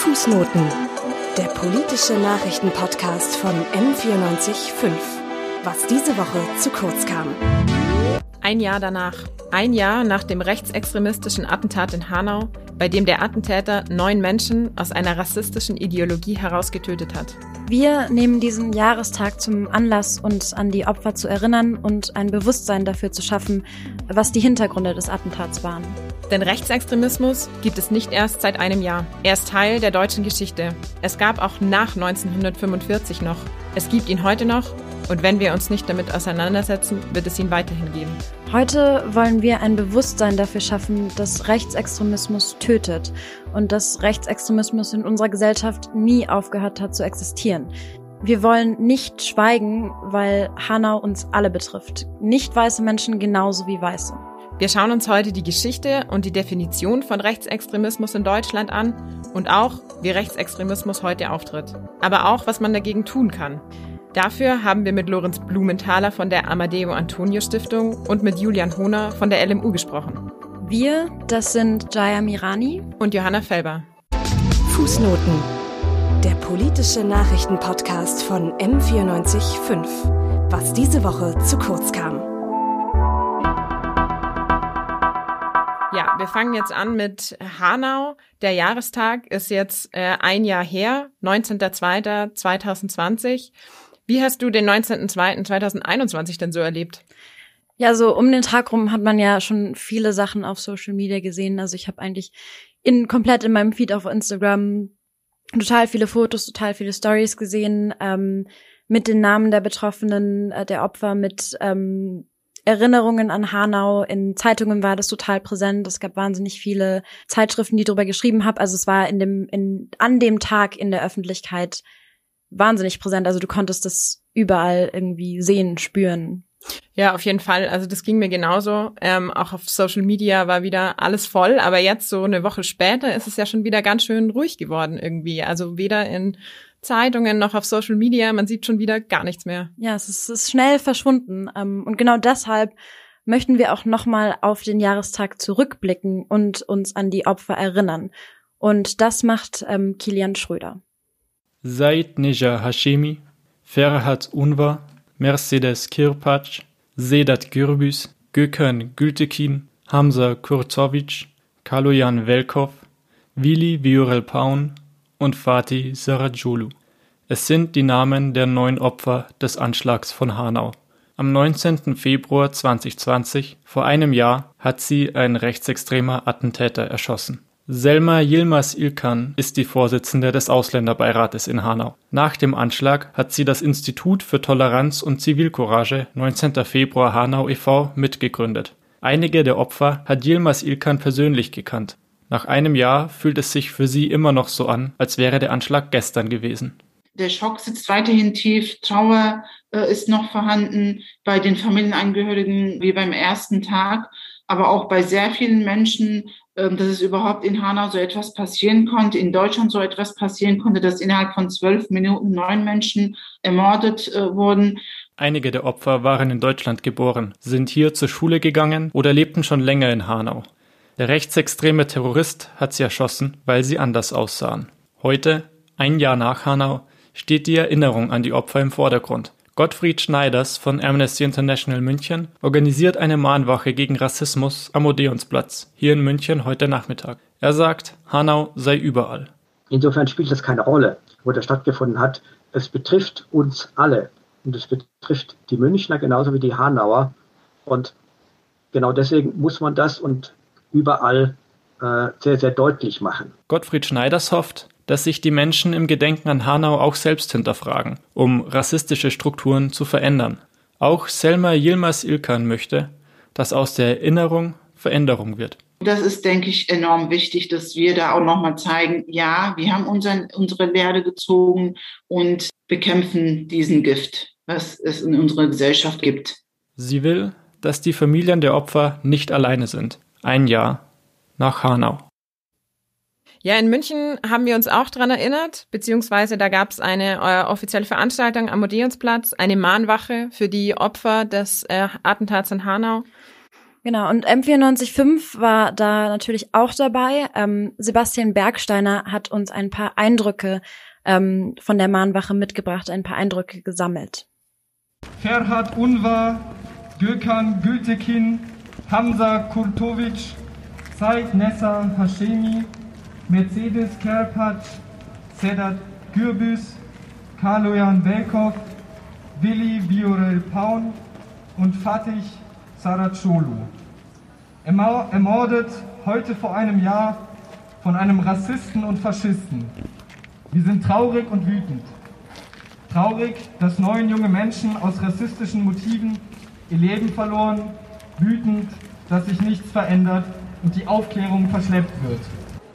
Fußnoten, der politische Nachrichtenpodcast von M94.5. Was diese Woche zu kurz kam. Ein Jahr danach. Ein Jahr nach dem rechtsextremistischen Attentat in Hanau, bei dem der Attentäter 9 Menschen aus einer rassistischen Ideologie heraus getötet hat. Wir nehmen diesen Jahrestag zum Anlass, uns an die Opfer zu erinnern und ein Bewusstsein dafür zu schaffen, was die Hintergründe des Attentats waren. Denn Rechtsextremismus gibt es nicht erst seit einem Jahr. Er ist Teil der deutschen Geschichte. Es gab auch nach 1945 noch. Es gibt ihn heute noch. Und wenn wir uns nicht damit auseinandersetzen, wird es ihn weiterhin geben. Heute wollen wir ein Bewusstsein dafür schaffen, dass Rechtsextremismus tötet und dass Rechtsextremismus in unserer Gesellschaft nie aufgehört hat zu existieren. Wir wollen nicht schweigen, weil Hanau uns alle betrifft. Nicht weiße Menschen genauso wie Weiße. Wir schauen uns heute die Geschichte und die Definition von Rechtsextremismus in Deutschland an und auch, wie Rechtsextremismus heute auftritt. Aber auch, was man dagegen tun kann. Dafür haben wir mit Lorenz Blumenthaler von der Amadeu Antonio Stiftung und mit Julian Hohner von der LMU gesprochen. Wir, das sind Jaya Mirani und Johanna Felber. Fußnoten, der politische Nachrichtenpodcast von M94.5. Was diese Woche zu kurz kam. Ja, wir fangen jetzt an mit Hanau. Der Jahrestag ist jetzt ein Jahr her, 19.02.2020. Wie hast du den 19.02.2021 denn so erlebt? Ja, so um den Tag rum hat man ja schon viele Sachen auf Social Media gesehen. Also ich habe eigentlich komplett in meinem Feed auf Instagram total viele Fotos, total viele Stories gesehen, mit den Namen der Betroffenen, der Opfer, mit Erinnerungen an Hanau. In Zeitungen war das total präsent. Es gab wahnsinnig viele Zeitschriften, die darüber geschrieben haben. Also es war an dem Tag in der Öffentlichkeit wahnsinnig präsent, also du konntest das überall irgendwie sehen, spüren. Ja, auf jeden Fall, also das ging mir genauso, auch auf Social Media war wieder alles voll, aber jetzt so eine Woche später ist es ja schon wieder ganz schön ruhig geworden irgendwie, also weder in Zeitungen noch auf Social Media, man sieht schon wieder gar nichts mehr. Ja, es ist schnell verschwunden, und genau deshalb möchten wir auch nochmal auf den Jahrestag zurückblicken und uns an die Opfer erinnern, und das macht Kilian Schröder. Said Neja Hashemi, Ferhat Unvar, Mercedes Kirpac, Sedat Gürbüz, Gökhan Gültekin, Hamza Kurtovic, Kaloyan Velkov, Vili Viorel-Paun und Fatih Saracoglu. Es sind die Namen der 9 Opfer des Anschlags von Hanau. Am 19. Februar 2020, vor einem Jahr, hat sie ein rechtsextremer Attentäter erschossen. Selma Yilmaz İlkan ist die Vorsitzende des Ausländerbeirates in Hanau. Nach dem Anschlag hat sie das Institut für Toleranz und Zivilcourage 19. Februar Hanau e.V. mitgegründet. Einige der Opfer hat Yilmaz İlkan persönlich gekannt. Nach einem Jahr fühlt es sich für sie immer noch so an, als wäre der Anschlag gestern gewesen. Der Schock sitzt weiterhin tief, Trauer ist noch vorhanden bei den Familienangehörigen wie beim ersten Tag, aber auch bei sehr vielen Menschen, dass es überhaupt in Hanau so etwas passieren konnte, in Deutschland so etwas passieren konnte, dass innerhalb von 12 Minuten 9 Menschen ermordet wurden. Einige der Opfer waren in Deutschland geboren, sind hier zur Schule gegangen oder lebten schon länger in Hanau. Der rechtsextreme Terrorist hat sie erschossen, weil sie anders aussahen. Heute, ein Jahr nach Hanau, steht die Erinnerung an die Opfer im Vordergrund. Gottfried Schneiders von Amnesty International München organisiert eine Mahnwache gegen Rassismus am Odeonsplatz, hier in München heute Nachmittag. Er sagt, Hanau sei überall. Insofern spielt das keine Rolle, wo das stattgefunden hat. Es betrifft uns alle und es betrifft die Münchner genauso wie die Hanauer. Und genau deswegen muss man das und überall sehr, sehr deutlich machen. Gottfried Schneiders hofft, dass sich die Menschen im Gedenken an Hanau auch selbst hinterfragen, um rassistische Strukturen zu verändern. Auch Selma Yilmaz İlkan möchte, dass aus der Erinnerung Veränderung wird. Das ist, denke ich, enorm wichtig, dass wir da auch nochmal zeigen, ja, wir haben unsere Lehre gezogen und bekämpfen diesen Gift, was es in unserer Gesellschaft gibt. Sie will, dass die Familien der Opfer nicht alleine sind. Ein Jahr nach Hanau. Ja, in München haben wir uns auch dran erinnert, beziehungsweise da gab es eine offizielle Veranstaltung am Odeonsplatz, eine Mahnwache für die Opfer des Attentats in Hanau. Genau, und M94.5 war da natürlich auch dabei. Sebastian Bergsteiner hat uns ein paar Eindrücke von der Mahnwache mitgebracht, ein paar Eindrücke gesammelt. Ferhat Unvar, Gökhan Gültekin, Hamza Kurtovic, Said Nessa Hashemi, Mercedes Kerpac, Sedat Gürbüz, Kaloyan Belkov, Willi Biorel Paun und Fatih Saracoglu. Ermordet heute vor einem Jahr von einem Rassisten und Faschisten. Wir sind traurig und wütend. Traurig, dass 9 junge Menschen aus rassistischen Motiven ihr Leben verloren, wütend, dass sich nichts verändert und die Aufklärung verschleppt wird.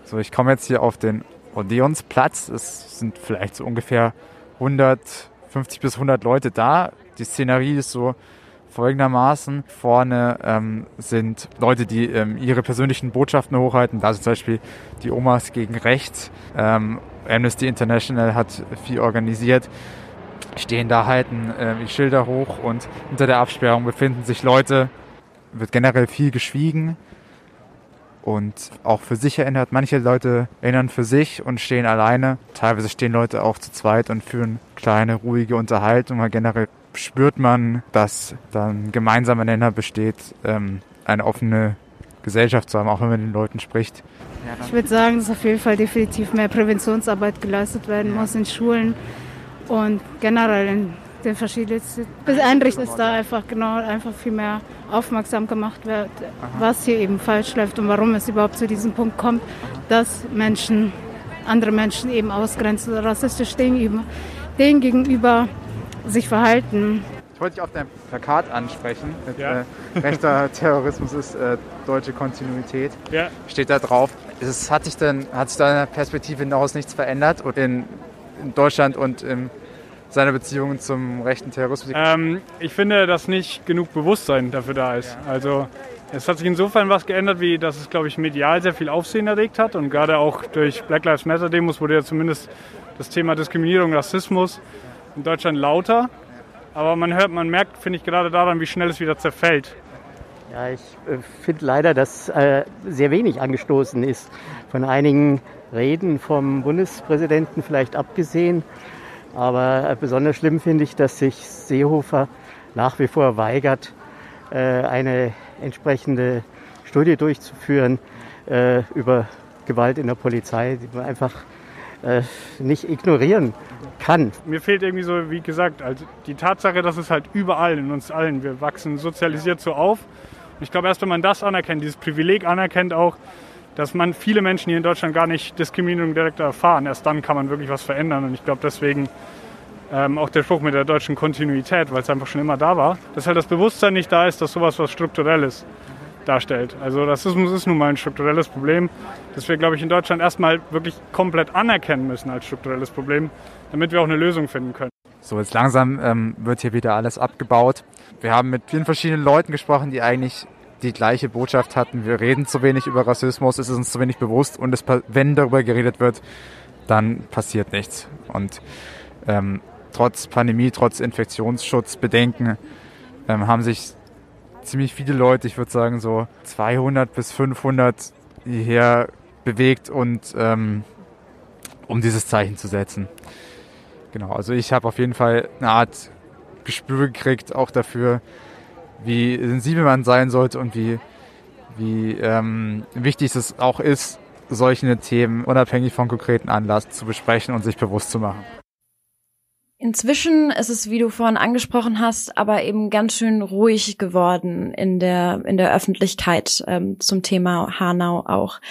So, ich komme jetzt hier auf den Odeonsplatz. Es sind vielleicht so ungefähr 150 bis 100 Leute da. Die Szenerie ist so folgendermaßen. Vorne sind Leute, die ihre persönlichen Botschaften hochhalten. Da sind zum Beispiel die Omas gegen rechts. Amnesty International hat viel organisiert. Stehen da, halten Schilder hoch und hinter der Absperrung befinden sich Leute. Wird generell viel geschwiegen und auch für sich erinnert. Manche Leute erinnern für sich und stehen alleine. Teilweise stehen Leute auch zu zweit und führen kleine, ruhige Unterhaltung. Aber generell spürt man, dass dann gemeinsamer Nenner besteht, eine offene Gesellschaft zu haben, auch wenn man mit den Leuten spricht. Ich würde sagen, dass auf jeden Fall definitiv mehr Präventionsarbeit geleistet werden muss in Schulen und generell in den verschiedensten Einrichtungen, dass da einfach viel mehr aufmerksam gemacht wird, was hier eben falsch läuft und warum es überhaupt zu diesem Punkt kommt, dass Menschen, andere Menschen eben ausgrenzen oder rassistisch denen gegenüber sich verhalten. Ich wollte dich auf dein Plakat ansprechen. Mit, rechter Terrorismus ist deutsche Kontinuität. Ja. Steht da drauf. Hat sich da in der Perspektive hinaus nichts verändert und in Deutschland und in seiner Beziehung zum rechten Terrorismus? Ich finde, dass nicht genug Bewusstsein dafür da ist. Ja. Also es hat sich insofern was geändert, wie dass es, glaube ich, medial sehr viel Aufsehen erregt hat. Und gerade auch durch Black Lives Matter Demos wurde ja zumindest das Thema Diskriminierung, Rassismus in Deutschland lauter. Aber man merkt, finde ich, gerade daran, wie schnell es wieder zerfällt. Ja, ich finde leider, dass sehr wenig angestoßen ist. Von einigen Reden vom Bundespräsidenten vielleicht abgesehen. Aber besonders schlimm finde ich, dass sich Seehofer nach wie vor weigert, eine entsprechende Studie durchzuführen über Gewalt in der Polizei, die man einfach nicht ignorieren kann. Mir fehlt irgendwie so, wie gesagt, also die Tatsache, dass es halt überall in uns allen, wir wachsen sozialisiert so auf. Und ich glaube, erst wenn man das anerkennt, dieses Privileg anerkennt auch, dass man viele Menschen hier in Deutschland gar nicht Diskriminierung direkt erfahren. Erst dann kann man wirklich was verändern. Und ich glaube deswegen auch der Spruch mit der deutschen Kontinuität, weil es einfach schon immer da war, dass halt das Bewusstsein nicht da ist, dass sowas was Strukturelles darstellt. Also Rassismus ist nun mal ein strukturelles Problem, das wir, glaube ich, in Deutschland erstmal wirklich komplett anerkennen müssen als strukturelles Problem, damit wir auch eine Lösung finden können. So, jetzt langsam wird hier wieder alles abgebaut. Wir haben mit vielen verschiedenen Leuten gesprochen, die eigentlich die gleiche Botschaft hatten. Wir reden zu wenig über Rassismus, es ist uns zu wenig bewusst und wenn darüber geredet wird, dann passiert nichts. Und trotz Pandemie, trotz Infektionsschutzbedenken haben sich ziemlich viele Leute, ich würde sagen so 200 bis 500 hierher bewegt und um dieses Zeichen zu setzen. Genau, also ich habe auf jeden Fall eine Art Gespür gekriegt, auch dafür, wie sensibel man sein sollte und wie wichtig es auch ist, solche Themen unabhängig von konkreten Anlass zu besprechen und sich bewusst zu machen. Inzwischen ist es, wie du vorhin angesprochen hast, aber eben ganz schön ruhig geworden in der Öffentlichkeit zum Thema Hanau auch.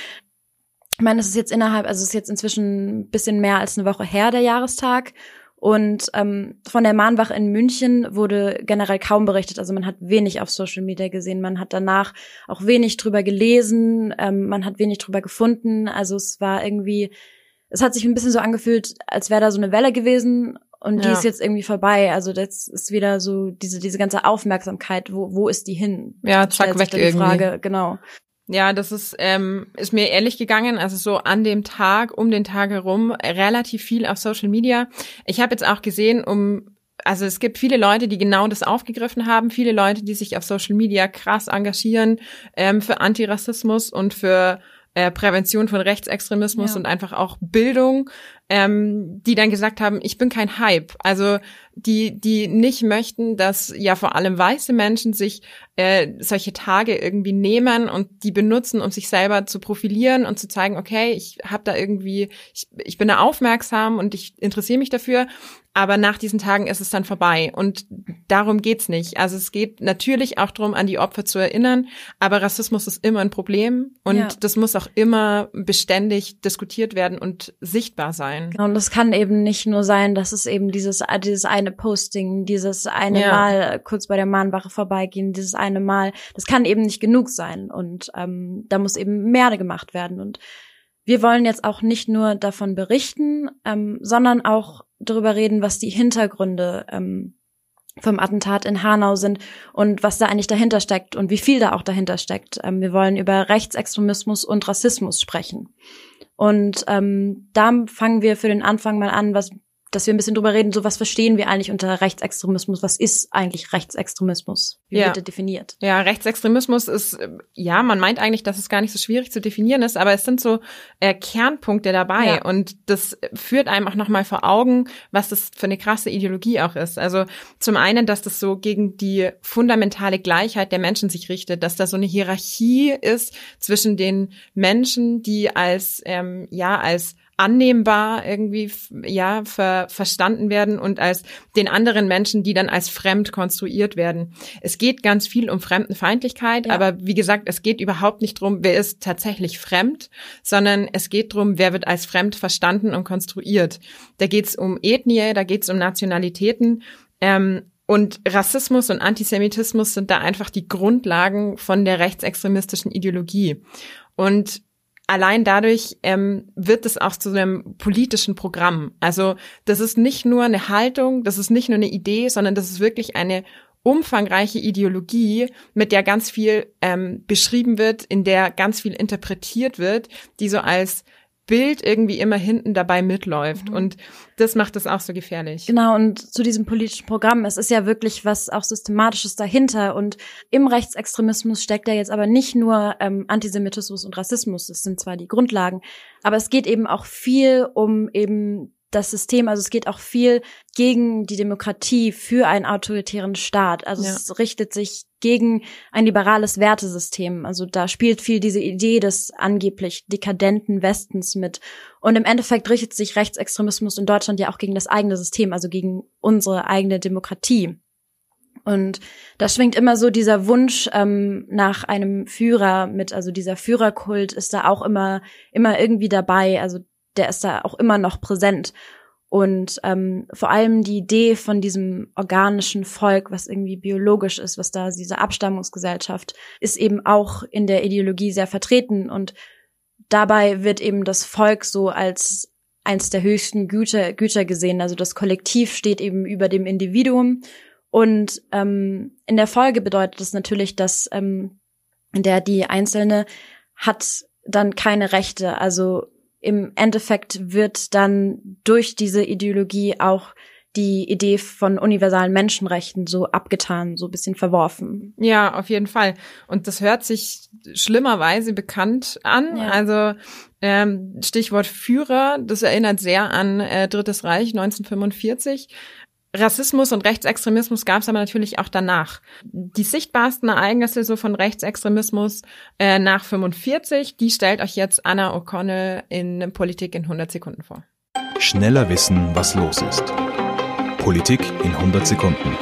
Ich meine, es ist jetzt inzwischen ein bisschen mehr als eine Woche her, der Jahrestag. Und von der Mahnwache in München wurde generell kaum berichtet. Also man hat wenig auf Social Media gesehen. Man hat danach auch wenig drüber gelesen. Man hat wenig drüber gefunden. Also es hat sich ein bisschen so angefühlt, als wäre da so eine Welle gewesen. Und die ist jetzt irgendwie vorbei. Also das ist wieder so diese ganze Aufmerksamkeit. Wo ist die hin? Ja, zack, weg irgendwie. Frage, genau. Ja, das ist mir ehrlich gegangen, also so an dem Tag, um den Tag herum, relativ viel auf Social Media. Ich habe jetzt auch gesehen, um also es gibt viele Leute, die genau das aufgegriffen haben, viele Leute, die sich auf Social Media krass engagieren für Antirassismus und für Prävention von Rechtsextremismus und einfach auch Bildung, die dann gesagt haben, ich bin kein Hype. Also die nicht möchten, dass ja vor allem weiße Menschen sich solche Tage irgendwie nehmen und die benutzen, um sich selber zu profilieren und zu zeigen, okay, ich habe da irgendwie, ich bin da aufmerksam und ich interessiere mich dafür. Aber nach diesen Tagen ist es dann vorbei und darum geht's nicht. Also es geht natürlich auch darum, an die Opfer zu erinnern, aber Rassismus ist immer ein Problem und das muss auch immer beständig diskutiert werden und sichtbar sein. Genau, und es kann eben nicht nur sein, dass es eben dieses eine Posting, dieses eine Mal kurz bei der Mahnwache vorbeigehen, dieses eine Mal, das kann eben nicht genug sein und da muss eben mehr gemacht werden. Und wir wollen jetzt auch nicht nur davon berichten, sondern auch darüber reden, was die Hintergründe vom Attentat in Hanau sind und was da eigentlich dahinter steckt und wie viel da auch dahinter steckt. Wir wollen über Rechtsextremismus und Rassismus sprechen. Und da fangen wir für den Anfang mal an, dass wir ein bisschen drüber reden, so was verstehen wir eigentlich unter Rechtsextremismus? Was ist eigentlich Rechtsextremismus? Wie wird er definiert? Ja, Rechtsextremismus ist, man meint eigentlich, dass es gar nicht so schwierig zu definieren ist, aber es sind so Kernpunkte dabei und das führt einem auch nochmal vor Augen, was das für eine krasse Ideologie auch ist. Also zum einen, dass das so gegen die fundamentale Gleichheit der Menschen sich richtet, dass da so eine Hierarchie ist zwischen den Menschen, die als, als annehmbar irgendwie, verstanden werden und als den anderen Menschen, die dann als fremd konstruiert werden. Es geht ganz viel um Fremdenfeindlichkeit, aber wie gesagt, es geht überhaupt nicht drum, wer ist tatsächlich fremd, sondern es geht drum, wer wird als fremd verstanden und konstruiert. Da geht's um Ethnie, da geht's um Nationalitäten, und Rassismus und Antisemitismus sind da einfach die Grundlagen von der rechtsextremistischen Ideologie. Und allein dadurch wird es auch zu einem politischen Programm. Also das ist nicht nur eine Haltung, das ist nicht nur eine Idee, sondern das ist wirklich eine umfangreiche Ideologie, mit der ganz viel beschrieben wird, in der ganz viel interpretiert wird, die so als Bild irgendwie immer hinten dabei mitläuft. Und das macht es auch so gefährlich. Genau, und zu diesem politischen Programm, es ist ja wirklich was auch Systematisches dahinter. Und im Rechtsextremismus steckt ja jetzt aber nicht nur Antisemitismus und Rassismus, das sind zwar die Grundlagen, aber es geht eben auch viel um eben das System, also es geht auch viel gegen die Demokratie, für einen autoritären Staat. Also es richtet sich gegen ein liberales Wertesystem. Also da spielt viel diese Idee des angeblich dekadenten Westens mit. Und im Endeffekt richtet sich Rechtsextremismus in Deutschland ja auch gegen das eigene System, also gegen unsere eigene Demokratie. Und da schwingt immer so dieser Wunsch nach einem Führer mit, also dieser Führerkult ist da auch immer irgendwie dabei, also der ist da auch immer noch präsent. Und vor allem die Idee von diesem organischen Volk, was irgendwie biologisch ist, was da diese Abstammungsgesellschaft, ist eben auch in der Ideologie sehr vertreten. Und dabei wird eben das Volk so als eins der höchsten Güter gesehen. Also das Kollektiv steht eben über dem Individuum. Und in der Folge bedeutet das natürlich, dass die Einzelne hat dann keine Rechte, also im Endeffekt wird dann durch diese Ideologie auch die Idee von universalen Menschenrechten so abgetan, so ein bisschen verworfen. Ja, auf jeden Fall. Und das hört sich schlimmerweise bekannt an. Ja. Also Stichwort Führer, das erinnert sehr an Drittes Reich 1945. Rassismus und Rechtsextremismus gab es aber natürlich auch danach. Die sichtbarsten Ereignisse so von Rechtsextremismus nach 45, die stellt euch jetzt Anna O'Connell in Politik in 100 Sekunden vor. Schneller wissen, was los ist. Politik in 100 Sekunden.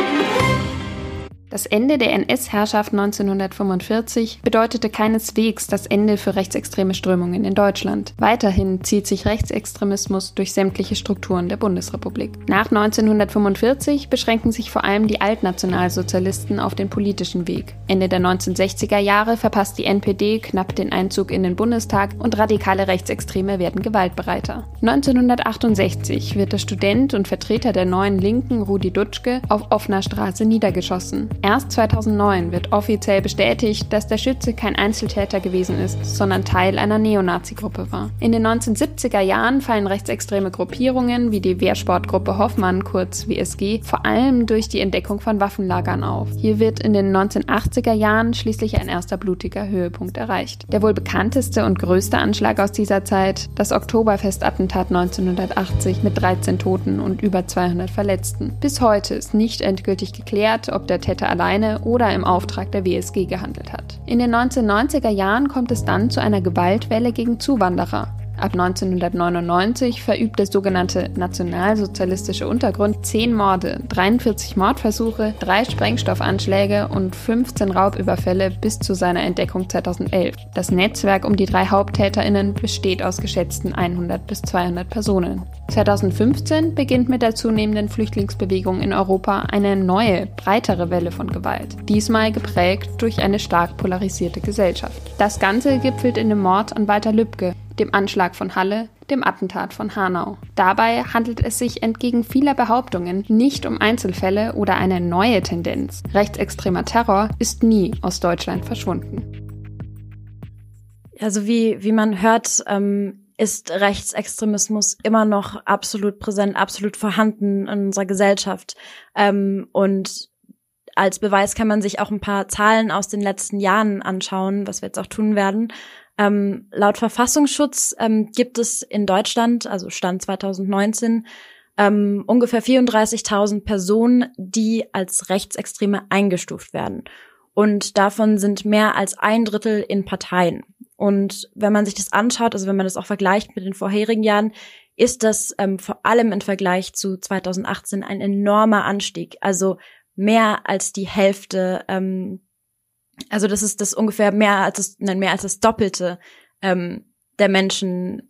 Das Ende der NS-Herrschaft 1945 bedeutete keineswegs das Ende für rechtsextreme Strömungen in Deutschland. Weiterhin zieht sich Rechtsextremismus durch sämtliche Strukturen der Bundesrepublik. Nach 1945 beschränken sich vor allem die Altnationalsozialisten auf den politischen Weg. Ende der 1960er Jahre verpasst die NPD knapp den Einzug in den Bundestag und radikale Rechtsextreme werden gewaltbereiter. 1968 wird der Student und Vertreter der Neuen Linken Rudi Dutschke auf offener Straße niedergeschossen. Erst 2009 wird offiziell bestätigt, dass der Schütze kein Einzeltäter gewesen ist, sondern Teil einer Neonazi-Gruppe war. In den 1970er Jahren fallen rechtsextreme Gruppierungen wie die Wehrsportgruppe Hoffmann, kurz WSG, vor allem durch die Entdeckung von Waffenlagern auf. Hier wird in den 1980er Jahren schließlich ein erster blutiger Höhepunkt erreicht. Der wohl bekannteste und größte Anschlag aus dieser Zeit, das Oktoberfestattentat 1980 mit 13 Toten und über 200 Verletzten. Bis heute ist nicht endgültig geklärt, ob der Täter alleine oder im Auftrag der WSG gehandelt hat. In den 1990er Jahren kommt es dann zu einer Gewaltwelle gegen Zuwanderer. Ab 1999 verübt der sogenannte nationalsozialistische Untergrund 10 Morde, 43 Mordversuche, 3 Sprengstoffanschläge und 15 Raubüberfälle bis zu seiner Entdeckung 2011. Das Netzwerk um die 3 HaupttäterInnen besteht aus geschätzten 100 bis 200 Personen. 2015 beginnt mit der zunehmenden Flüchtlingsbewegung in Europa eine neue, breitere Welle von Gewalt, diesmal geprägt durch eine stark polarisierte Gesellschaft. Das Ganze gipfelt in dem Mord an Walter Lübcke, dem Anschlag von Halle, dem Attentat von Hanau. Dabei handelt es sich entgegen vieler Behauptungen nicht um Einzelfälle oder eine neue Tendenz. Rechtsextremer Terror ist nie aus Deutschland verschwunden. Also wie man hört, ist Rechtsextremismus immer noch absolut präsent, absolut vorhanden in unserer Gesellschaft. Und als Beweis kann man sich auch ein paar Zahlen aus den letzten Jahren anschauen, was wir jetzt auch tun werden. Laut Verfassungsschutz gibt es in Deutschland, also Stand 2019, ungefähr 34.000 Personen, die als Rechtsextreme eingestuft werden. Und davon sind mehr als ein Drittel in Parteien. Und wenn man sich das anschaut, also wenn man das auch vergleicht mit den vorherigen Jahren, ist das vor allem im Vergleich zu 2018 ein enormer Anstieg. Also mehr als die Hälfte. Also das ist das ungefähr mehr als das Doppelte der Menschen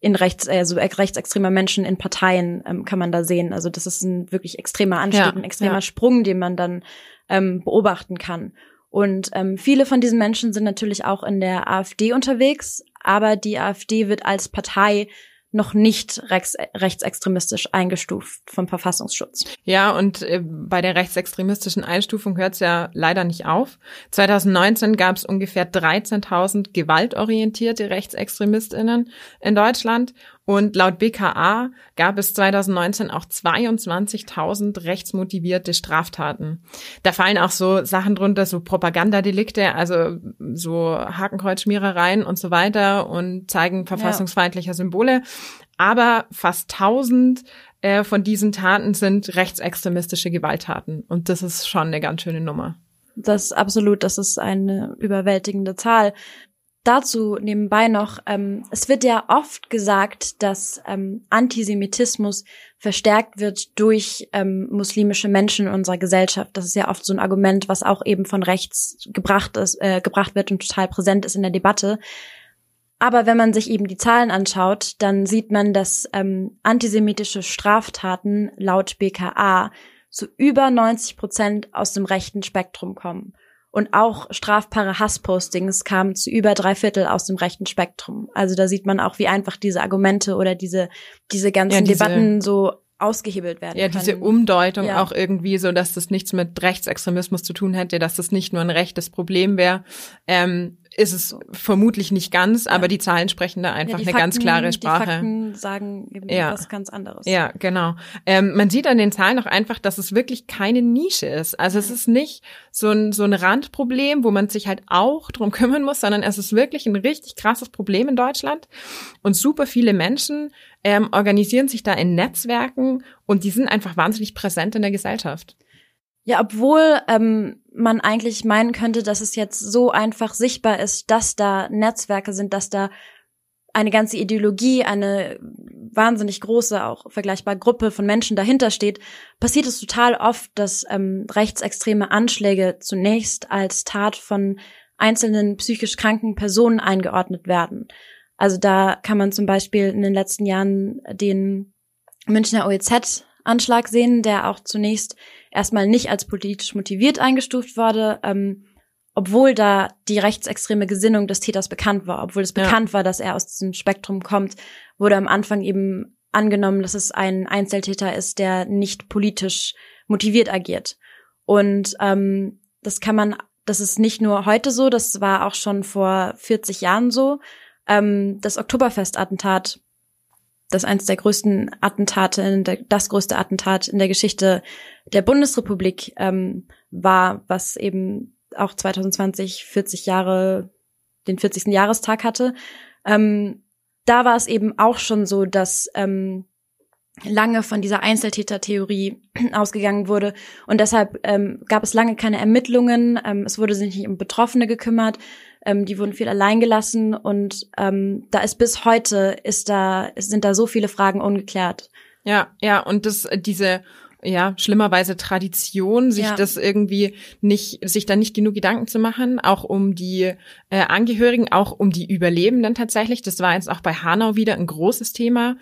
in rechtsextremer Menschen in Parteien kann man da sehen. Also das ist ein wirklich extremer Anstieg, ein extremer Sprung, den man dann beobachten kann. Und viele von diesen Menschen sind natürlich auch in der AfD unterwegs, aber die AfD wird als Partei noch nicht rechtsextremistisch eingestuft vom Verfassungsschutz. Ja, und bei der rechtsextremistischen Einstufung hört es ja leider nicht auf. 2019 gab es ungefähr 13.000 gewaltorientierte RechtsextremistInnen in Deutschland. Und laut BKA gab es 2019 auch 22.000 rechtsmotivierte Straftaten. Da fallen auch so Sachen drunter, so Propagandadelikte, also so Hakenkreuzschmierereien und so weiter und zeigen verfassungsfeindlicher Symbole. Aber fast 1.000 von diesen Taten sind rechtsextremistische Gewalttaten. Und das ist schon eine ganz schöne Nummer. Das absolut, das ist eine überwältigende Zahl. Dazu nebenbei noch, es wird ja oft gesagt, dass Antisemitismus verstärkt wird durch muslimische Menschen in unserer Gesellschaft. Das ist ja oft so ein Argument, was auch eben von rechts gebracht wird und total präsent ist in der Debatte. Aber wenn man sich eben die Zahlen anschaut, dann sieht man, dass antisemitische Straftaten laut BKA zu über 90% aus dem rechten Spektrum kommen. Und auch strafbare Hasspostings kamen zu über 3/4 aus dem rechten Spektrum. Also da sieht man auch, wie einfach diese Argumente oder diese ganzen Debatten so ausgehebelt werden können. Ja, diese Umdeutung auch irgendwie so, dass das nichts mit Rechtsextremismus zu tun hätte, dass das nicht nur ein rechtes Problem wäre, ist es so. Vermutlich nicht ganz, aber die Zahlen sprechen da einfach eine ganz klare Sprache. Die Fakten sagen eben etwas ganz anderes. Ja, genau. Man sieht an den Zahlen auch einfach, dass es wirklich keine Nische ist. Also es ist nicht so ein Randproblem, wo man sich halt auch drum kümmern muss, sondern es ist wirklich ein richtig krasses Problem in Deutschland. Und super viele Menschen organisieren sich da in Netzwerken und die sind einfach wahnsinnig präsent in der Gesellschaft. Ja, obwohl man eigentlich meinen könnte, dass es jetzt so einfach sichtbar ist, dass da Netzwerke sind, dass da eine ganze Ideologie, eine wahnsinnig große, auch vergleichbar Gruppe von Menschen dahinter steht, passiert es total oft, dass rechtsextreme Anschläge zunächst als Tat von einzelnen psychisch kranken Personen eingeordnet werden. Also da kann man zum Beispiel in den letzten Jahren den Münchner OEZ-Anschlag sehen, der auch zunächst erstmal nicht als politisch motiviert eingestuft wurde, obwohl da die rechtsextreme Gesinnung des Täters bekannt war. Obwohl es bekannt war, dass er aus diesem Spektrum kommt, wurde am Anfang eben angenommen, dass es ein Einzeltäter ist, der nicht politisch motiviert agiert. Und das kann man, das ist nicht nur heute so, das war auch schon vor 40 Jahren so. Das Oktoberfestattentat, das ist eines der größten Attentate, das größte Attentat in der Geschichte der Bundesrepublik war, was eben auch 2020 den 40. Jahrestag hatte. Da war es eben auch schon so, dass lange von dieser Einzeltätertheorie ausgegangen wurde. Und deshalb gab es lange keine Ermittlungen. Es wurde sich nicht um Betroffene gekümmert. Die wurden viel allein gelassen. Und da ist bis heute, sind da so viele Fragen ungeklärt. Ja, und schlimmerweise Tradition, sich da nicht genug Gedanken zu machen, auch um die Angehörigen, auch um die Überlebenden tatsächlich. Das war jetzt auch bei Hanau wieder ein großes Thema,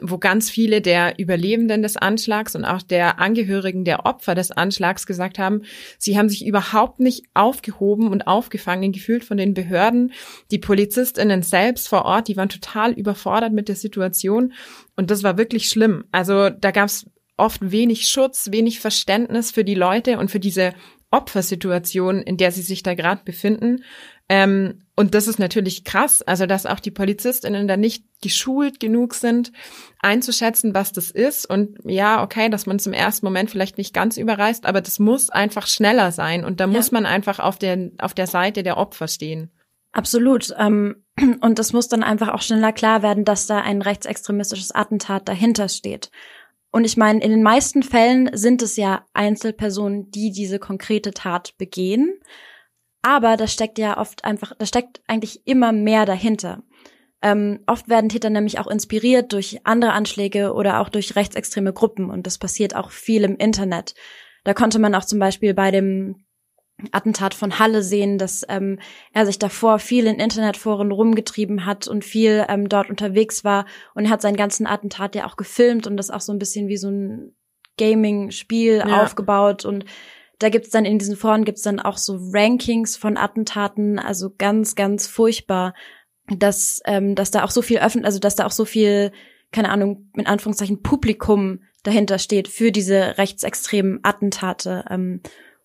wo ganz viele der Überlebenden des Anschlags und auch der Angehörigen der Opfer des Anschlags gesagt haben, sie haben sich überhaupt nicht aufgehoben und aufgefangen gefühlt von den Behörden. Die PolizistInnen selbst vor Ort, die waren total überfordert mit der Situation und das war wirklich schlimm. Also da gab's oft wenig Schutz, wenig Verständnis für die Leute und für diese Opfersituation, in der sie sich da gerade befinden. Und das ist natürlich krass, also dass auch die PolizistInnen da nicht geschult genug sind, einzuschätzen, was das ist. Und ja, okay, dass man es im ersten Moment vielleicht nicht ganz überreißt, aber das muss einfach schneller sein. Und da muss man einfach auf der Seite der Opfer stehen. Absolut. Und das muss dann einfach auch schneller klar werden, dass da ein rechtsextremistisches Attentat dahinter steht. Und ich meine, in den meisten Fällen sind es ja Einzelpersonen, die diese konkrete Tat begehen. Aber da steckt ja eigentlich immer mehr dahinter. Oft werden Täter nämlich auch inspiriert durch andere Anschläge oder auch durch rechtsextreme Gruppen. Und das passiert auch viel im Internet. Da konnte man auch zum Beispiel bei dem Attentat von Halle sehen, dass er sich davor viel in Internetforen rumgetrieben hat und viel dort unterwegs war. Und er hat seinen ganzen Attentat ja auch gefilmt und das auch so ein bisschen wie so ein Gaming-Spiel aufgebaut. Und da gibt's dann in diesen Foren auch so Rankings von Attentaten, also ganz, ganz furchtbar, dass da auch so viel, keine Ahnung, in Anführungszeichen Publikum dahinter steht für diese rechtsextremen Attentate.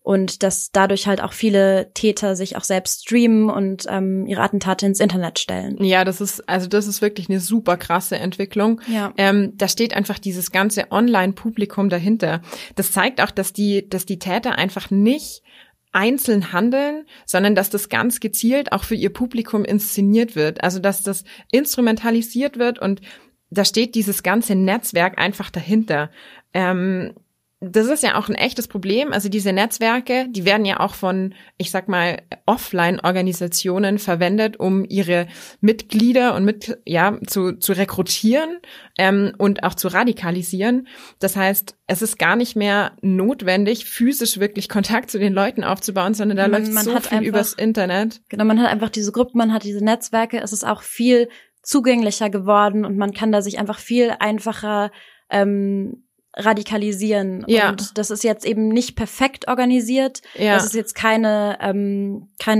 Und dass dadurch halt auch viele Täter sich auch selbst streamen und ihre Attentate ins Internet stellen. Ja, das ist wirklich eine super krasse Entwicklung. Ja. Da steht einfach dieses ganze Online-Publikum dahinter. Das zeigt auch, dass die Täter einfach nicht einzeln handeln, sondern dass das ganz gezielt auch für ihr Publikum inszeniert wird. Also dass das instrumentalisiert wird und da steht dieses ganze Netzwerk einfach dahinter. Das ist ja auch ein echtes Problem. Also diese Netzwerke, die werden ja auch von, ich sag mal, Offline-Organisationen verwendet, um ihre Mitglieder zu rekrutieren und auch zu radikalisieren. Das heißt, es ist gar nicht mehr notwendig, physisch wirklich Kontakt zu den Leuten aufzubauen, sondern da läuft so viel übers Internet. Genau, man hat einfach diese Gruppen, man hat diese Netzwerke. Es ist auch viel zugänglicher geworden und man kann da sich einfach viel einfacher radikalisieren. Ja. Und das ist jetzt eben nicht perfekt organisiert. Ja. Das ist jetzt keine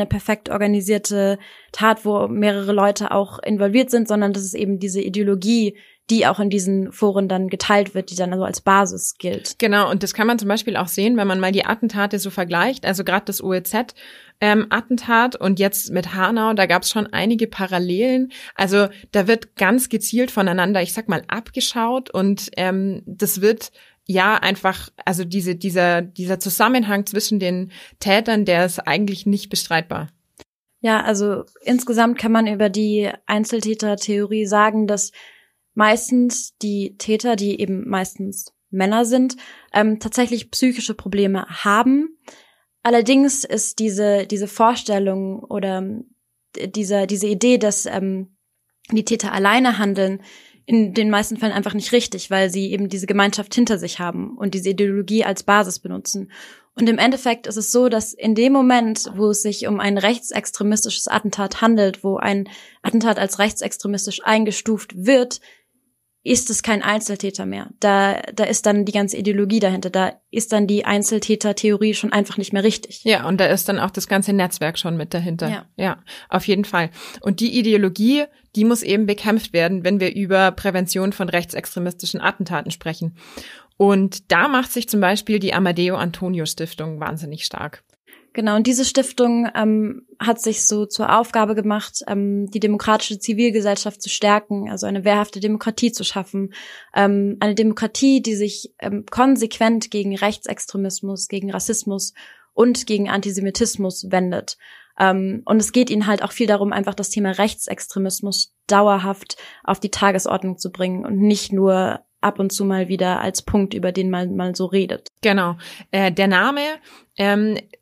perfekt organisierte Tat, wo mehrere Leute auch involviert sind, sondern das ist eben diese Ideologie, die auch in diesen Foren dann geteilt wird, die dann also als Basis gilt. Genau, und das kann man zum Beispiel auch sehen, wenn man mal die Attentate so vergleicht, also gerade das OEZ-Attentat und jetzt mit Hanau, da gab es schon einige Parallelen. Also da wird ganz gezielt voneinander, ich sag mal, abgeschaut und das wird dieser Zusammenhang zwischen den Tätern, der ist eigentlich nicht bestreitbar. Ja, also insgesamt kann man über die Einzeltätertheorie sagen, dass meistens die Täter, die eben meistens Männer sind, tatsächlich psychische Probleme haben. Allerdings ist diese Vorstellung oder diese Idee, dass die Täter alleine handeln, in den meisten Fällen einfach nicht richtig, weil sie eben diese Gemeinschaft hinter sich haben und diese Ideologie als Basis benutzen. Und im Endeffekt ist es so, dass in dem Moment, wo es sich um ein rechtsextremistisches Attentat handelt, wo ein Attentat als rechtsextremistisch eingestuft wird, ist es kein Einzeltäter mehr. Da ist dann die ganze Ideologie dahinter. Da ist dann die Einzeltätertheorie schon einfach nicht mehr richtig. Ja, und da ist dann auch das ganze Netzwerk schon mit dahinter. Ja, auf jeden Fall. Und die Ideologie, die muss eben bekämpft werden, wenn wir über Prävention von rechtsextremistischen Attentaten sprechen. Und da macht sich zum Beispiel die Amadeu Antonio Stiftung wahnsinnig stark. Genau, und diese Stiftung hat sich so zur Aufgabe gemacht, die demokratische Zivilgesellschaft zu stärken, also eine wehrhafte Demokratie zu schaffen. Eine Demokratie, die sich konsequent gegen Rechtsextremismus, gegen Rassismus und gegen Antisemitismus wendet. Und es geht ihnen halt auch viel darum, einfach das Thema Rechtsextremismus dauerhaft auf die Tagesordnung zu bringen und nicht nur ab und zu mal wieder als Punkt, über den man mal so redet. Genau. Der Name,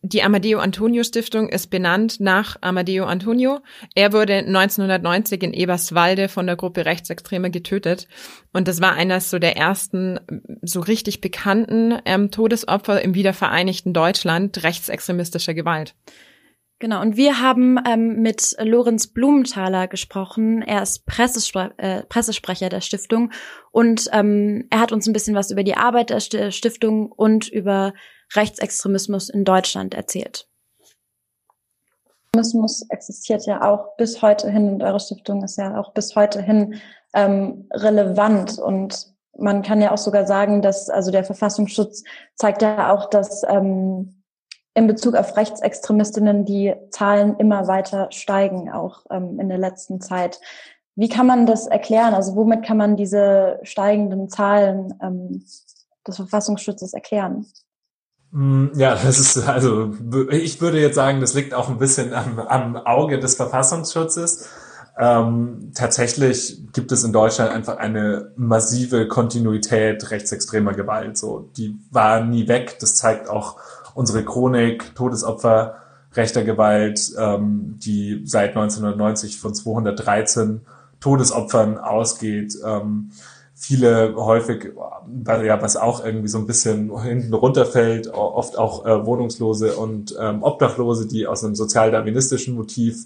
die Amadeu Antonio Stiftung, ist benannt nach Amadeu Antonio. Er wurde 1990 in Eberswalde von der Gruppe Rechtsextreme getötet. Und das war eines so der ersten so richtig bekannten Todesopfer im wiedervereinigten Deutschland rechtsextremistischer Gewalt. Genau, und wir haben mit Lorenz Blumenthaler gesprochen. Er ist Pressesprecher der Stiftung und er hat uns ein bisschen was über die Arbeit der Stiftung und über Rechtsextremismus in Deutschland erzählt. Rechtsextremismus existiert ja auch bis heute hin und eure Stiftung ist ja auch bis heute hin relevant und man kann ja auch sogar sagen, dass also der Verfassungsschutz zeigt ja auch, dass in Bezug auf Rechtsextremistinnen die Zahlen immer weiter steigen, auch in der letzten Zeit. Wie kann man das erklären? Also womit kann man diese steigenden Zahlen des Verfassungsschutzes erklären? Ja, das ist, also ich würde jetzt sagen, das liegt auch ein bisschen am Auge des Verfassungsschutzes. Tatsächlich gibt es in Deutschland einfach eine massive Kontinuität rechtsextremer Gewalt. So, die war nie weg. Das zeigt auch unsere Chronik, Todesopfer rechter Gewalt, die seit 1990 von 213 Todesopfern ausgeht. Viele häufig, ja, was auch irgendwie so ein bisschen hinten runterfällt, oft auch Wohnungslose und Obdachlose, die aus einem sozialdarwinistischen Motiv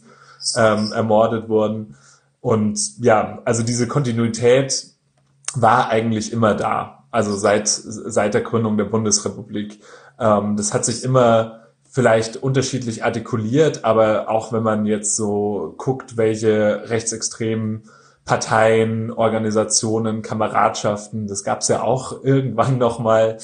ermordet wurden. Und ja, also diese Kontinuität war eigentlich immer da, also seit der Gründung der Bundesrepublik. Das hat sich immer vielleicht unterschiedlich artikuliert, aber auch wenn man jetzt so guckt, welche rechtsextremen Parteien, Organisationen, Kameradschaften, das gab es ja auch irgendwann nochmal,